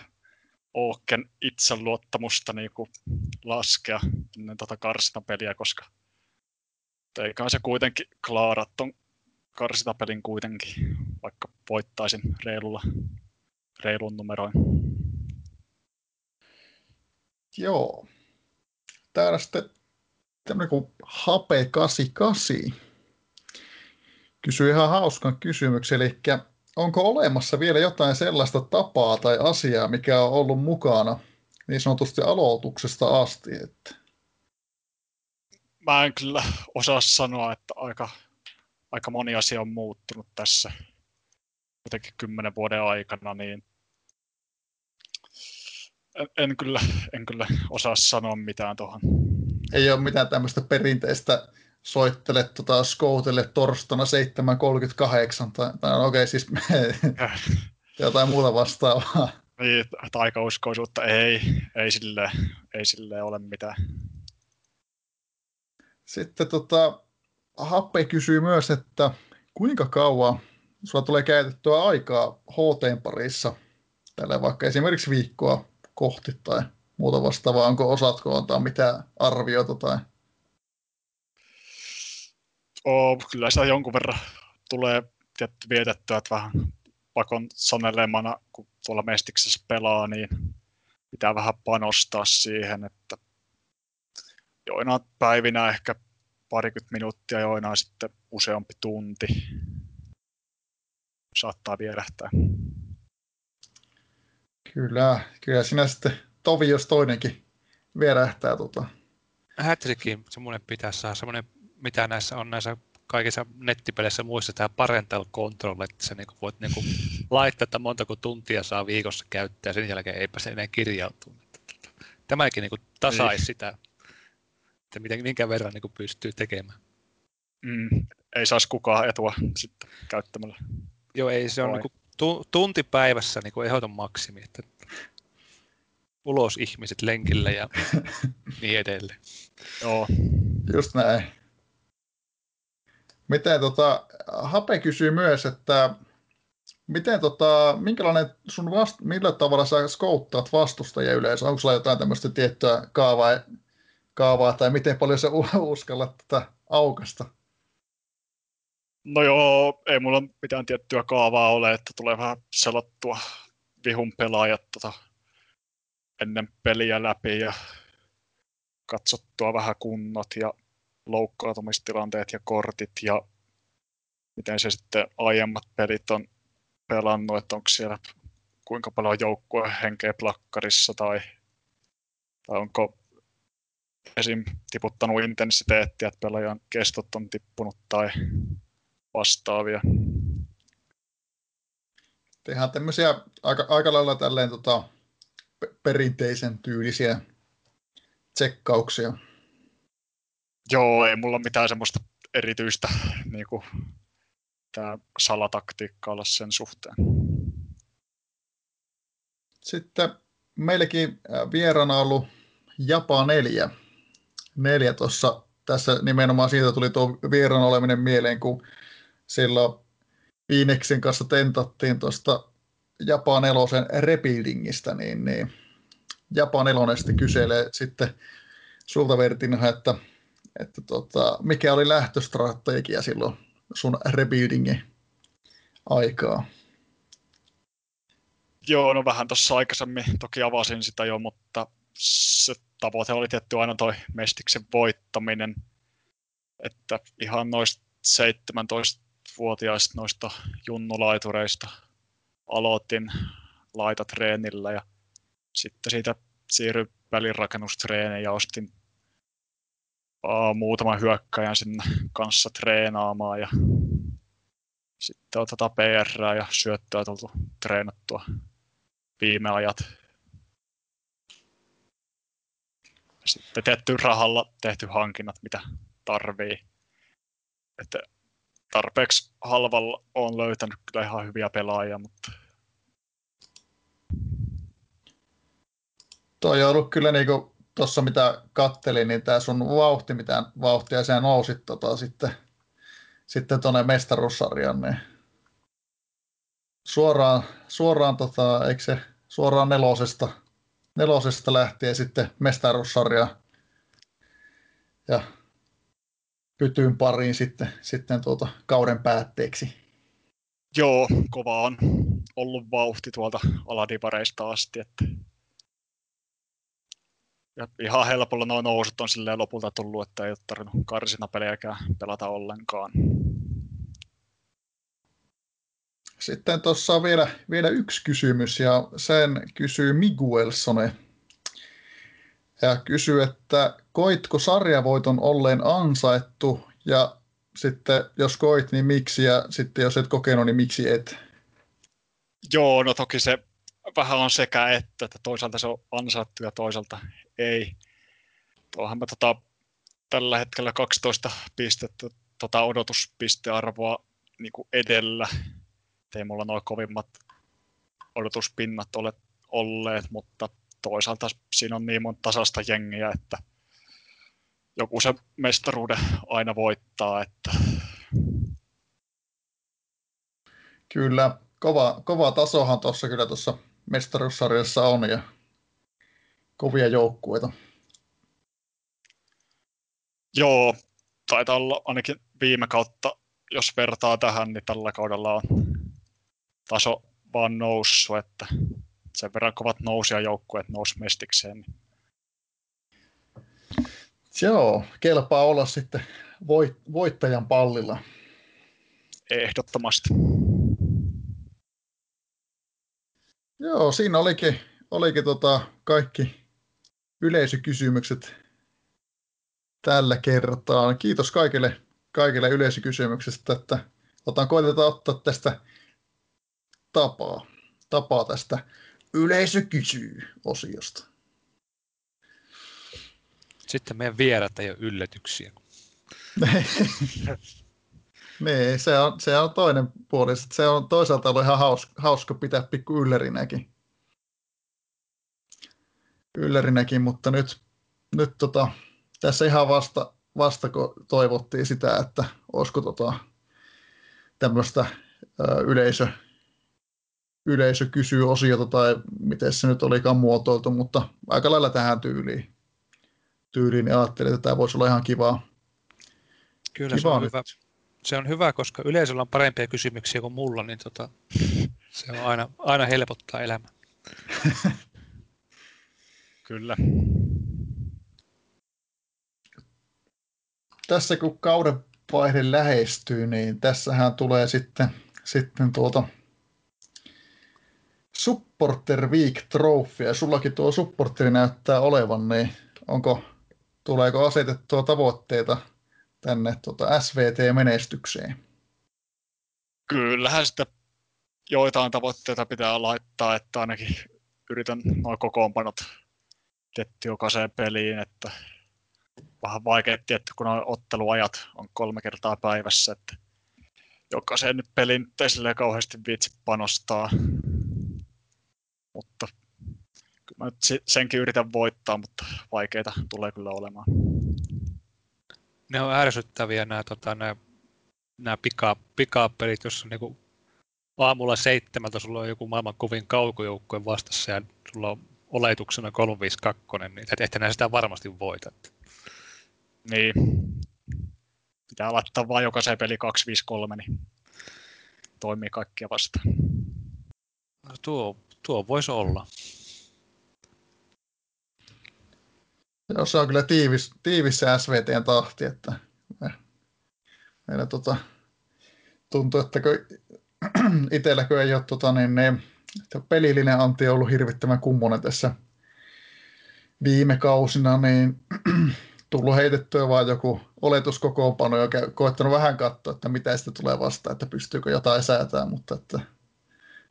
Oaken itseluottamusta niin kuin laskea ennen tota karsinapeliä, koska eiköhän se kuitenkin klaarat on karsitapelin kuitenkin, vaikka voittaisin reilulla, reilun numeroin. Joo. Täällä sitten tämmöinen kuin H P kahdeksankymmentäkahdeksan kysyy ihan hauskan kysymyksen, eli onko olemassa vielä jotain sellaista tapaa tai asiaa, mikä on ollut mukana niin sanotusti aloituksesta asti? Että... Mä en kyllä osaa sanoa, että aika... Aika moni asia on muuttunut tässä kuitenkin kymmenen vuoden aikana, niin en, en, kyllä, en kyllä osaa sanoa mitään tuohon. Ei ole mitään tämmöistä perinteistä soittele, tota, skoutele torstana seitsemän kolmekymmentäkahdeksan tai, tai okei okay, siis jotain muuta vastaavaa. Niin, taikauskoisuutta ei, ei silleen, ei silleen ole mitään. Sitten tota... Happe kysyy myös, että kuinka kauan sulla tulee käytettyä aikaa H T:n parissa, tällä vaikka esimerkiksi viikkoa kohti tai muuta vastaavaa, onko osaatko antaa mitään arviota tai? Oh, kyllä sitä jonkun verran tulee tietty vietettyä, että vähän pakon sanelemana, kun tuolla mestiksessä pelaa, niin pitää vähän panostaa siihen, että joina päivinä ehkä parikymmentä minuuttia, joinaan sitten useampi tunti. Saattaa vierähtää. Kyllä, kyllä sinä sitten tovi, jos toinenkin vierähtää. Tuota. Hätrikin semmoinen pitää saada, semmoinen mitä näissä on näissä kaikissa nettipeleissä muissa, tämä parental control, että sä niinku voit niinku laittaa, että montako tuntia saa viikossa käyttää, ja sen jälkeen eipä se enää kirjautuu. Tämäkin niinku tasaisi sitä. Että miten, minkä verran niin pystyy tekemään. Mm, ei saisi kukaan etua sitten käyttämällä. Joo, ei se ole niin tu, tunti päivässä niin ehdoton maksimi, että ulos ihmiset lenkille ja niin edelleen. Joo, just näin. Miten, tota, Hape kysyy myös, että miten, tota, minkälainen sun vast, millä tavalla sä skouttaat vastustajia yleensä? Onko sulla jotain tämmöistä tiettyä kaavaa? kaavaa, tai miten paljon sä uskallat tätä aukasta? No joo, ei mulla mitään tiettyä kaavaa ole, että tulee vähän selattua vihun pelaajat tota, ennen peliä läpi ja katsottua vähän kunnat ja loukkaantumistilanteet ja kortit ja miten se sitten aiemmat pelit on pelannut, että onko siellä kuinka paljon joukkueen henkeä plakkarissa tai, tai onko esim. Tiputtanut intensiteettiä, että pelaajan kestot on tippunut tai vastaavia. Tehdään tämmöisiä aika, aika lailla tälleen tota, perinteisen tyylisiä tsekkauksia. Joo, ei mulla mitään semmoista erityistä niinku, tää salataktiikkaa olla sen suhteen. Sitten meilläkin vieraana ollut Japa neljä. Neljä tuossa. Tässä nimenomaan siitä tuli tuo vieraan oleminen mieleen, kun silloin Viineksen kanssa tentattiin tuosta Japa nelosen rebuildingistä, niin, niin Japa nelonen sitten kyselee sitten sulta Vertinho, että, että tota, mikä oli lähtöstrategia silloin sun rebuildingin aikaa? Joo, no vähän tuossa aikaisemmin toki avasin sitä jo, mutta se tavoite oli tietty aina toi mestiksen voittaminen, että ihan noista seitsemäntoistavuotiaista noista junnulaitureista aloitin laitatreenillä ja sitten siitä siirryin välirakennustreeniin ja ostin uh, muutaman hyökkäjän sinne kanssa treenaamaan ja sitten on tätä P R:ää ja syöttöä tultu treenattua viime ajat. Sitten tehty rahalla tehty hankinnat, mitä tarvii. Että tarpeeksi halvalla on löytänyt kyllä ihan hyviä pelaajia, mutta... Toi on ollut kyllä niin kuin tuossa mitä kattelin, niin tää sun vauhti, mitään vauhtia sä nousit tota sitten, sitten tuonne mestaruussarjan, niin suoraan, suoraan, tota, eikö se, suoraan nelosesta. Nelosesta lähtien sitten mestaruussarjaa ja pytyyn pariin sitten, sitten tuota kauden päätteeksi. Joo, kova on ollut vauhti tuolta aladivareista asti. Että... Ja ihan helpolla nuo nousut on silleen lopulta tullut, että ei ole tarvinnut karsinapelejäkään pelata ollenkaan. Sitten tuossa on vielä, vielä yksi kysymys, ja sen kysyy Miguelssonen. Ja kysyy, että koitko sarjavoiton olleen ansaittu, ja sitten jos koit, niin miksi, ja sitten jos et kokenut, niin miksi et? Joo, no toki se vähän on sekä että, että toisaalta se on ansaittu ja toisaalta ei. Tuohan mä tota, tällä hetkellä kaksitoista pistettä tota odotuspistearvoa niin kuin edellä. Ei mulla nuo kovimmat odotuspinnat ole olleet, mutta toisaalta siinä on niin monta tasasta jengiä, että joku se mestaruuden aina voittaa. Että... Kyllä, kova, kova tasohan tuossa kyllä tuossa mestaruussarjassa on ja kovia joukkueita. Joo, taitaa olla ainakin viime kautta, jos vertaa tähän, niin tällä kaudella on taso vaan noussut, että sen verran kovat nousijajoukkueet nousi mestikseen. Joo, kelpaa olla sitten voit, voittajan pallilla. Ehdottomasti. Joo, siinä olikin, olikin tota kaikki yleisökysymykset tällä kertaa. Kiitos kaikille, kaikille yleisökysymyksistä, että otan, koitetaan ottaa tästä Tapaa, tapaa tästä yleisö kysyy-osiosta. Sitten meidän vierat ei ole yllätyksiä. Niin, se on, se on toinen puoli. Se on toisaalta ollut ihan hauska, hauska pitää pikku yllärinäkin. Yllärinäkin, mutta nyt, nyt tota, tässä ihan vasta, vasta kun toivottiin sitä, että olisiko tota, tämmöistä ö, yleisö Yleisö kysyy osiota tai miten se nyt olikaan muotoiltu, mutta aika lailla tähän tyyliin. Tyyliin ajattelin, että tämä voisi olla ihan kivaa. Kyllä kivaa se on hyvä, se on hyvä, koska yleisöllä on parempia kysymyksiä kuin mulla, niin tota, se on aina, aina helpottaa elämää. Kyllä. Tässä kun kaudenvaihde lähestyy, niin tässähän tulee sitten, sitten tuota Supporter Week Trophy, ja sullakin tuo supporteri näyttää olevan, niin onko, tuleeko asetettua tavoitteita tänne tuota S V T-menestykseen? Kyllähän sitä joitain tavoitteita pitää laittaa, että ainakin yritän nuo kokoonpanot tietty jokaiseen peliin, että vähän vaikea tietty, kun on otteluajat on kolme kertaa päivässä, että jokaiseen nyt peliin ei silleen kauheasti viitsi panostaa, mutta kyllä mä nyt senkin yritän voittaa, mutta vaikeita tulee kyllä olemaan. Ne on ärsyttäviä nämä, tota, nämä, nämä pika, pikapelit, jossa on niin kuin aamulla seitsemältä sulla on joku maailman kovin kaukojoukkojen vastassa ja sulla on oletuksena kolme viisi kaksi, niin ettei nää sitä varmasti voita. Niin. Pitää laittaa vaan jokaisen peli kaksi viisi kolme, niin toimii kaikkia vastaan. No tuo, tuo voisi olla. Se on kyllä tiivis, tiivis se S V T:n tahti, että me, meillä tota, tuntuu, että itselläkö ei ole tota, niin, ne, pelillinen anti ollut hirvittävän kummonen tässä viime kausina, niin tullut heitettyä vaan joku oletuskokoonpano ja koettanut vähän katsoa, että mitä sitä tulee vastaan, että pystyykö jotain säätämään, mutta että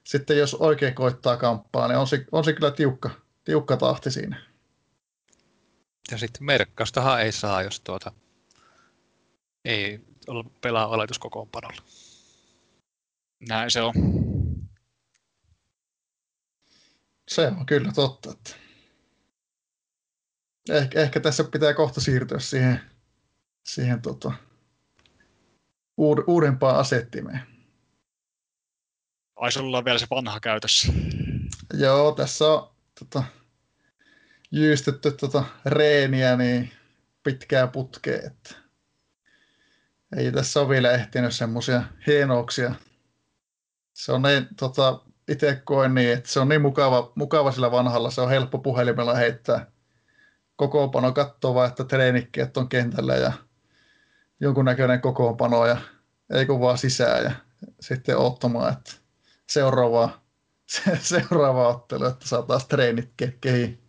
sitten jos oikein koittaa kamppaa, niin on se, on se kyllä tiukka, tiukka tahti siinä. Ja sitten merkkaustahan ei saa, jos tuota ei pelaa oletuskokoonpanolla. Näin se on. Se on kyllä totta. Että ehkä, ehkä tässä pitää kohta siirtyä siihen, siihen tota, uudempaan asettimeen. Ai sulla on vielä se vanha käytössä. Joo, tässä on tota, jyystetty tota, reeniä niin pitkää putkea. Että ei tässä ole vielä ehtinyt semmoisia hienouksia. Se on niin, tota, itse koen niin, että se on niin mukava, mukava sillä vanhalla, se on helppo puhelimella heittää kokoonpano, katsoo vaan, että treenikkeet on kentällä ja jonkunnäköinen kokoonpano ja ei kun vaan sisään ja sitten ottamaan, että seuraavaa, se, seuraavaa ottelua, että saa taas treenikkeet kehiin.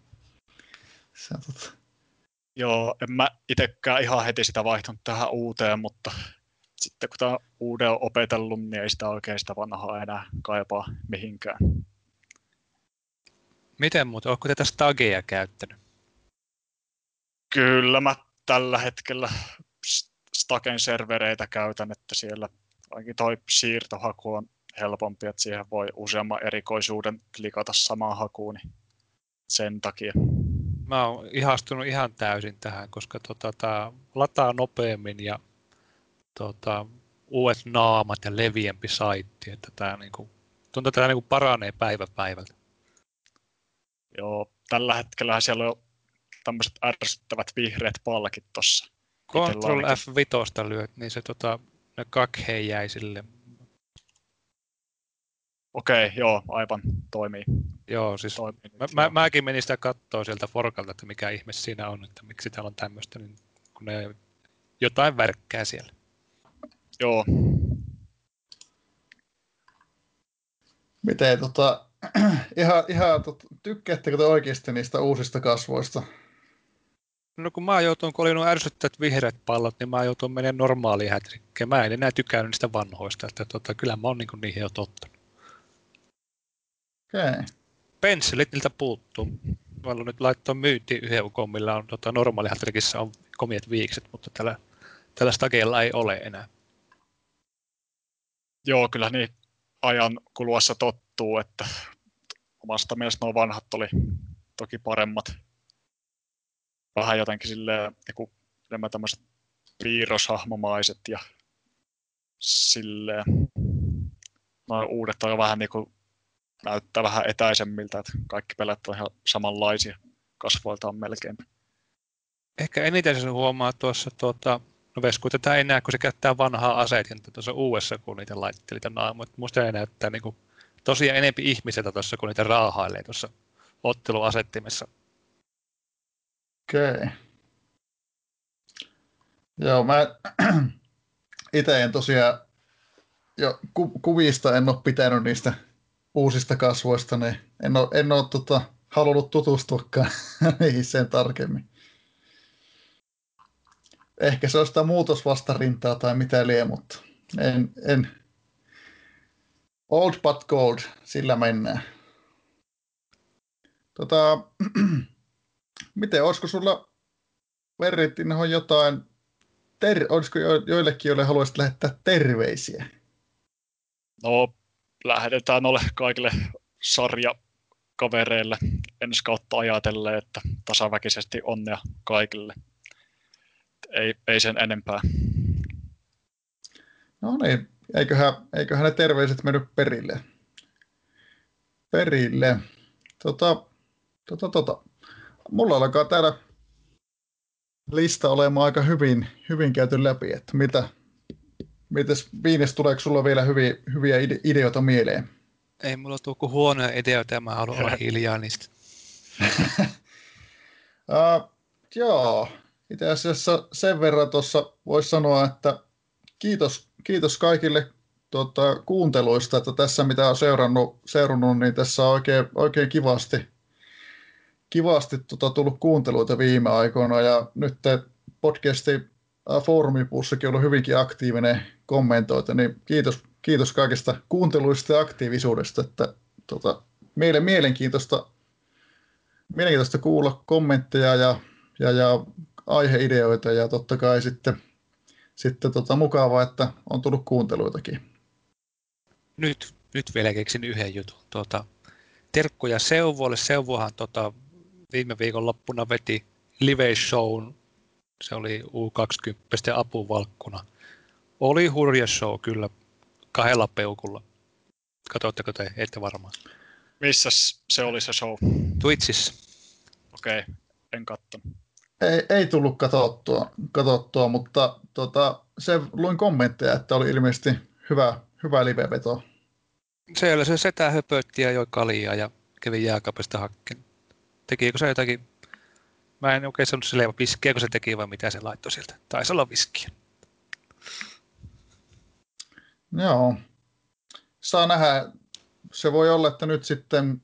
Tot... Joo, en mä itsekään ihan heti sitä vaihtanut tähän uuteen, mutta sitten kun tämä uuden on opetellut, niin ei sitä oikein sitä vanhaa enää kaipaa mihinkään. Miten muuten? Oletko tätä stageja käyttänyt? Kyllä mä tällä hetkellä stagen servereitä käytän, että siellä ainakin toi siirtohaku on helpompi, että siihen voi useamman erikoisuuden klikata samaan hakuun, niin sen takia. Mä oon ihastunut ihan täysin tähän, koska tota, tää lataa nopeammin ja Tota, uudet naamat ja leviämpi saitti, että tämä niinku, tuntuu, että tämä niinku paranee päivä päivältä. Joo, tällä hetkellä siellä on tämmöiset ärsyttävät vihreät palkit tuossa. Control F viisi lyöt, niin se tota, ne kakhe jäi sille. Okei, okay, joo, aivan, toimii. Joo, siis toimii mä, mä, mäkin menin sitä katsoa sieltä forkalta, että mikä ihme siinä on, että miksi täällä on tämmöistä, niin kun ne jotain värkkää siellä. Joo. Miten tota, ihan, ihan tota, tykkäättekö te oikeasti niistä uusista kasvoista? No kun mä joutun, kun oli nuo ärsyttävät vihreät pallot, niin mä joutun menemään normaaliin hätrikkeen. Mä en enää tykännyt niistä vanhoista, että tota, kyllä mä oon niin niihin jo tottunut. Okei. Okay. Pensselit niiltä puuttuu. Mä haluan nyt laittaa myyntiin yhden ukon, millä on tota, normaali hätrikissä on komiat viikset, mutta tällä Tällä stageilla ei ole enää. Joo, kyllä niin ajan kuluessa tottuu, että omasta mielestä nuo vanhat oli toki paremmat. Vähän jotenkin silleen joku enemmän tämmöiset piirroshahmomaiset ja silleen. Nuo uudet on jo vähän niin kuin näyttää vähän etäisemmiltä, että kaikki pelät on ihan samanlaisia, kasvoiltaan melkein. Ehkä eniten sen huomaa tuossa tuota No Vesku tätä ei näe, kun se käyttää vanhaa aseitinta tuossa uudessa, kun niitä laitteli tämän aamun. Musta ne näyttää niin kuin, tosiaan enempi ihmiseltä tuossa, kun niitä raahailee tuossa otteluasettimessa. Okei. Okay. Joo, mä itse en tosiaan jo ku, kuvista en ole pitänyt niistä uusista kasvoista, niin en ole, en ole tota, halunnut tutustuakaan niihin sen tarkemmin. Ehkä se on sitä muutosvastarintaa tai mitä lie, mutta en, en. Old but gold, sillä mennään. Tota, miten, olisiko sulla Vertinhoon jotain, ter, olisiko jo, joillekin, joille haluaisit lähettää terveisiä? No, lähdetään ole kaikille sarjakavereille ensi kautta ajatellen, että tasaväkisesti onnea kaikille. Ei, ei sen enempää. No niin, eiköhän, eiköhän ne terveiset mennyt perille. Perille. Tota, tota, tota. Mulla alkaa täällä lista olemaan aika hyvin, hyvin käyty läpi, että mitä, mites Viines, tuleeko sulla vielä hyviä, hyviä ideoita mieleen? Ei mulla tule kuin huonoja ideoita ja mä haluan olla hiljaa niistä. uh, joo. Itse asiassa sen verran tuossa voisi sanoa, että kiitos, kiitos kaikille tuota, kuunteluista, että tässä mitä on seurannut, seurannut niin tässä on oikein, oikein kivasti, kivasti tuota, tullut kuunteluita viime aikoina, ja nyt podcastin foorumipussakin on ollut hyvinkin aktiivinen kommentoita, niin kiitos, kiitos kaikista kuunteluista ja aktiivisuudesta, että tuota, meille mielenkiintoista, mielenkiintoista kuulla kommentteja ja, ja, ja aiheideoita, ja totta kai sitten, sitten tota mukavaa, että on tullut kuunteluitakin. Nyt, nyt vielä keksin yhden jutun. Tuota, terkkuja Seuvolle. Seuvohan tota, viime viikon loppuna veti live-shown. Se oli U kaksikymmentä apuvalkkuna. Oli hurja show kyllä kahdella peukulla. Katsotteko te? Ette varmaan. Missä se oli se show? Twitchissä. Okei, okay, en katsonut. Ei, ei tullut katsottua, katsottua mutta tota, se luin kommentteja, että oli ilmeisesti hyvä, hyvä liveveto. Siellä se setä höpötti ja joi kaljaa ja kävi jääkaapista hakkeen. Tekikö se jotakin? Mä en oikein saanut selvä, viskiäkö se teki vai mitä se laittoi sieltä. Taisi olla viskiä. Joo. Saa nähdä. Se voi olla, että nyt sitten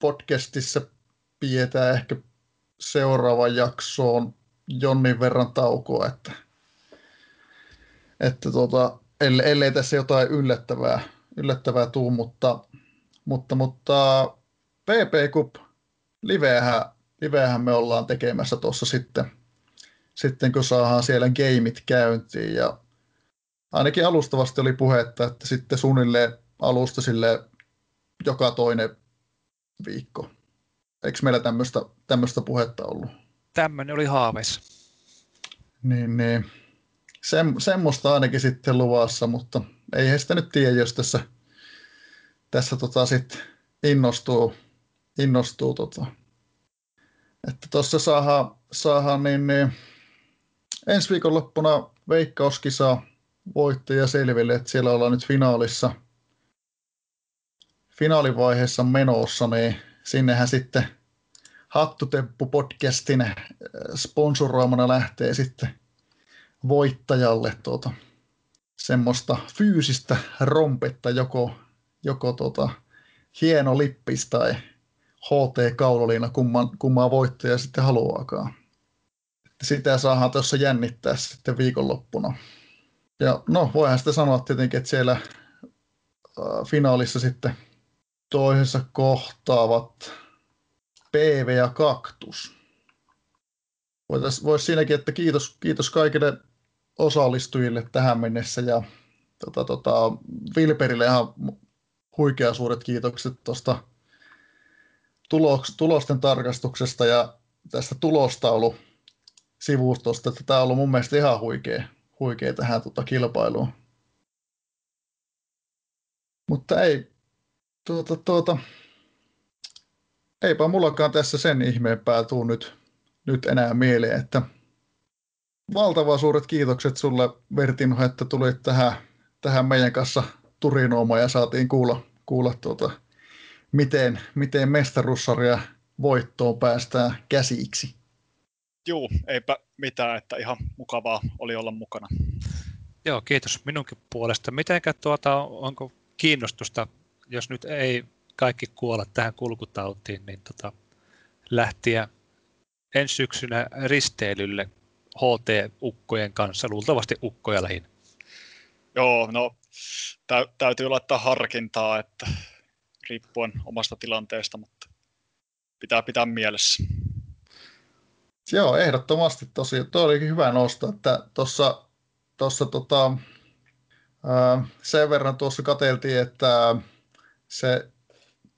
podcastissa pidetään ehkä seuraavaan jaksoon jonnin verran taukoa, että, että tota, ellei, ellei tässä jotain yllättävää, yllättävää tuu, mutta, mutta, mutta P P Cup liveähän, liveähän me ollaan tekemässä tuossa sitten, sitten, kun saadaan siellä gameit käyntiin, ja ainakin alustavasti oli puhetta, että sitten suunnilleen alusta sille joka toinen viikko. Eikö meillä tämmöistä, tämmöistä puhetta ollut? Tämmöinen oli haaveissa. Niin, niin. Sem, semmoista ainakin sitten luvassa, mutta ei sitä nyt tiedä, jos tässä, tässä tota sit innostuu. innostuu tota. Että tuossa saadaan, saadaan niin, niin ensi viikonloppuna veikkauskisaa voittaja selville, että siellä ollaan nyt finaalissa, finaalivaiheessa menossa, niin sinnehän sitten Hattutemppu-podcastin sponsoroimana lähtee sitten voittajalle tuota, semmoista fyysistä rompetta, joko, joko tuota, hieno lippis tai H T-kauloliina, kumman, kummaa voittaja sitten haluaakaan. Sitä saadaan tuossa jännittää sitten viikonloppuna. Ja no, voihan sitä sanoa tietenkin, että siellä äh, finaalissa sitten toisensa kohtaavat P V ja Kaktus. Voisi siinäkin, että kiitos, kiitos kaikille osallistujille tähän mennessä, ja tota, tota, Vilperille ihan huikea suuret kiitokset tuosta tuloks, tulosten tarkastuksesta ja tästä tulostaulusivustosta. Tämä on ollut mun mielestä ihan huikea, huikea tähän tota, kilpailuun. Mutta ei Tuota, tuota. Eipä mullakaan tässä sen ihmeempää tuu nyt, nyt enää mieleen, että valtavan suuret kiitokset sulle, Vertinho, että tulit tähän, tähän meidän kanssa turinoimaan ja saatiin kuulla, kuulla tuota, miten, miten mestaruussarja voittoon päästään käsiksi. Juu, eipä mitään, että ihan mukavaa oli olla mukana. Joo, kiitos minunkin puolesta. Mitenkä tuota, onko kiinnostusta, jos nyt ei kaikki kuolla tähän kulkutautiin, niin tota, lähtiä ensi syksynä risteilylle H T-ukkojen kanssa, luultavasti ukkoja lähin. Joo, no tä- täytyy laittaa harkintaa, että riippuen omasta tilanteesta, mutta pitää pitää mielessä. Joo, ehdottomasti tosiaan. Tuo olikin hyvä nosto, että tuossa Tuossa tota, ää, sen verran tuossa katseltiin, että se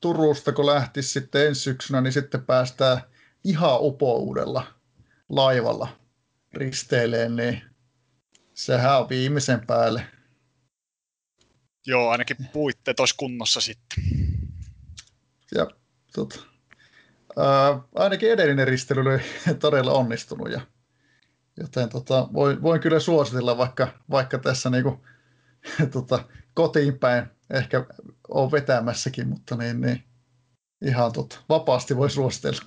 Turusta kun lähtisi sitten ensi syksynä, niin sitten päästään ihan upouudella laivalla risteileen, niin sehän on viimeisen päälle. Joo, ainakin puitteet olisi kunnossa sitten. Ja, tota, ää, ainakin edellinen risteily oli todella onnistunut ja joten tota, voin, voin kyllä suositella, vaikka, vaikka tässä niinku, tota, kotiin päin ehkä on vetämässäkin, mutta niin, niin, ihan tota, vapaasti voi suositella.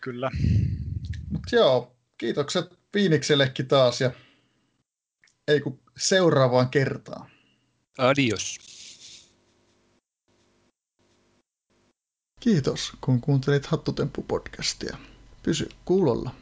Kyllä. Mut joo, kiitokset Viiniksellekin taas ja ei kun seuraavaan kertaan. Adios. Kiitos, kun kuuntelit Hattutemppu-podcastia. Pysy kuulolla.